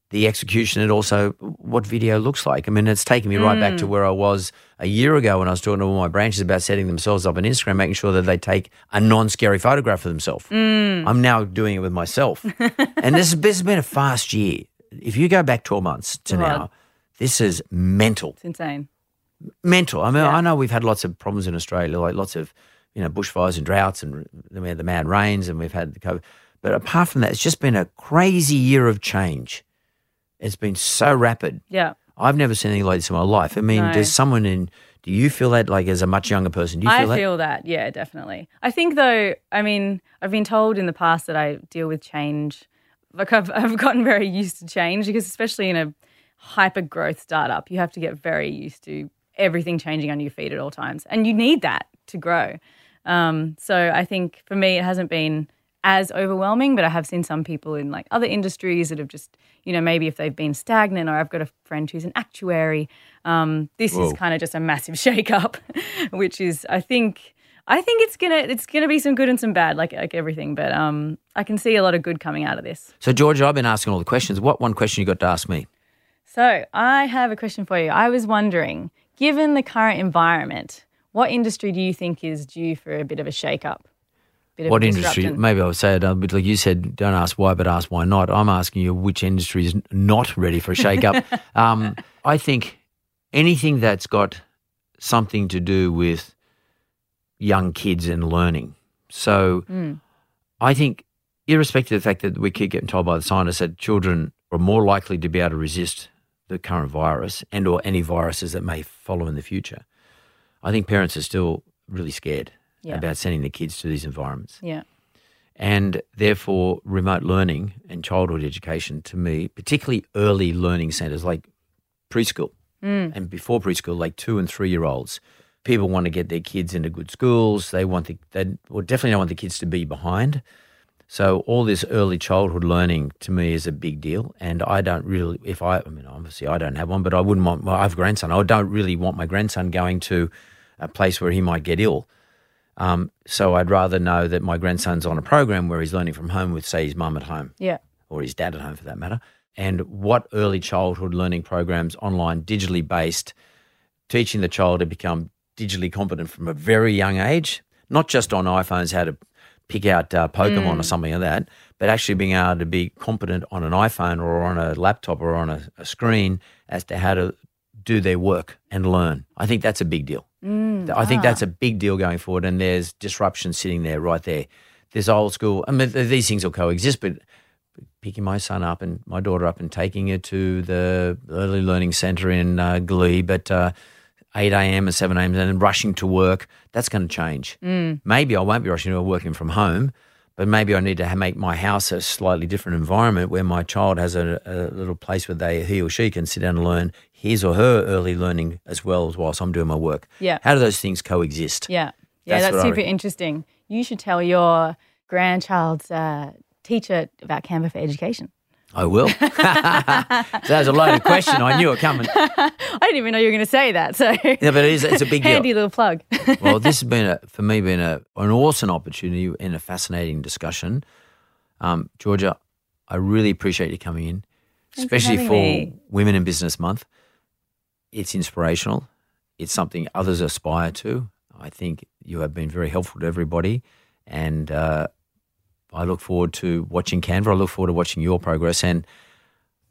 the execution and also what video looks like. I mean, it's taken me right back to where I was a year ago when I was talking to all my branches about setting themselves up on Instagram, making sure that they take a non-scary photograph of themselves. I'm now doing it with myself. And this has been a fast year. If you go back 12 months to now, this is mental. It's insane. Mental. I mean, I know we've had lots of problems in Australia, like lots of, bushfires and droughts, and then we had the mad rains, and we've had the COVID. But apart from that, it's just been a crazy year of change. It's been so rapid. Yeah, I've never seen anything like this in my life. I mean, there's someone in. Do you feel that, like, as a much younger person? Do you feel that? I feel that. Yeah, definitely. I think though, I mean, I've been told in the past that I deal with change. Like I've gotten very used to change because, especially in a hyper growth startup, you have to get very used to everything changing under your feet at all times. And you need that to grow. So I think for me it hasn't been as overwhelming, but I have seen some people in like other industries that have just, maybe if they've been stagnant, or I've got a friend who's an actuary. This is kind of just a massive shakeup, which is, I think it's gonna be some good and some bad, like everything. But I can see a lot of good coming out of this. So Georgia, I've been asking all the questions. What one question you got to ask me? So I have a question for you. I was wondering, given the current environment, what industry do you think is due for a bit of a shake-up? What industry? Maybe I would say it a bit like you said, don't ask why but ask why not. I'm asking you which industry is not ready for a shake-up. I think anything that's got something to do with young kids and learning. So I think irrespective of the fact that we keep getting told by the scientists that children are more likely to be able to resist the current virus and or any viruses that may follow in the future, I think parents are still really scared about sending their kids to these environments. Yeah. And therefore remote learning and childhood education, to me, particularly early learning centres like preschool and before preschool, like 2 and 3-year-olds, people want to get their kids into good schools. They definitely don't want the kids to be behind. So all this early childhood learning to me is a big deal, and I don't really, I mean, obviously I don't have one, but I wouldn't want, well, I have a grandson. I don't really want my grandson going to a place where he might get ill. So I'd rather know that my grandson's on a program where he's learning from home with, say, his mum at home, yeah, or his dad at home for that matter. And what early childhood learning programs, online, digitally based, teaching the child to become digitally competent from a very young age, not just on iPhones how to pick out Pokemon or something like that, but actually being able to be competent on an iPhone or on a laptop or on a screen as to how to do their work and learn. I think that's a big deal. I think that's a big deal going forward, and there's disruption sitting there right there. There's old school. I mean, these things will coexist, but picking my son up and my daughter up and taking her to the early learning centre in Glee at 8 a.m. and 7 a.m. and then rushing to work, that's going to change. Maybe I won't be rushing to working from home, but maybe I need to make my house a slightly different environment where my child has a little place where he or she can sit down and learn his or her early learning as well as whilst I'm doing my work. Yeah. How do those things coexist? Yeah. Yeah, that's super interesting. You should tell your grandchild's teacher about Canva for Education. I will. So that was a loaded question. I knew it coming. I didn't even know you were going to say that. So yeah, but it's a big deal. Handy little plug. Well, this has been, for me, an awesome opportunity and a fascinating discussion. Georgia, I really appreciate you coming in, especially for Women in Business Month. It's inspirational. It's something others aspire to. I think you have been very helpful to everybody, and I look forward to watching Canva. I look forward to watching your progress, and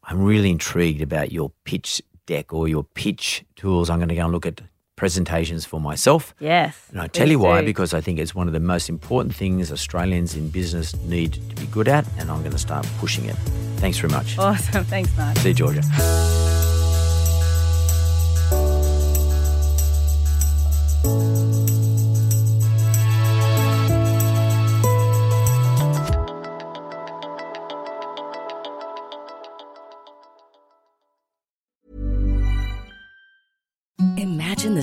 I'm really intrigued about your pitch deck or your pitch tools. I'm going to go and look at presentations for myself. Yes. And I tell you why, because I think it's one of the most important things Australians in business need to be good at, and I'm going to start pushing it. Thanks very much. Awesome. Thanks, Mark. See you, Georgia. Imagine the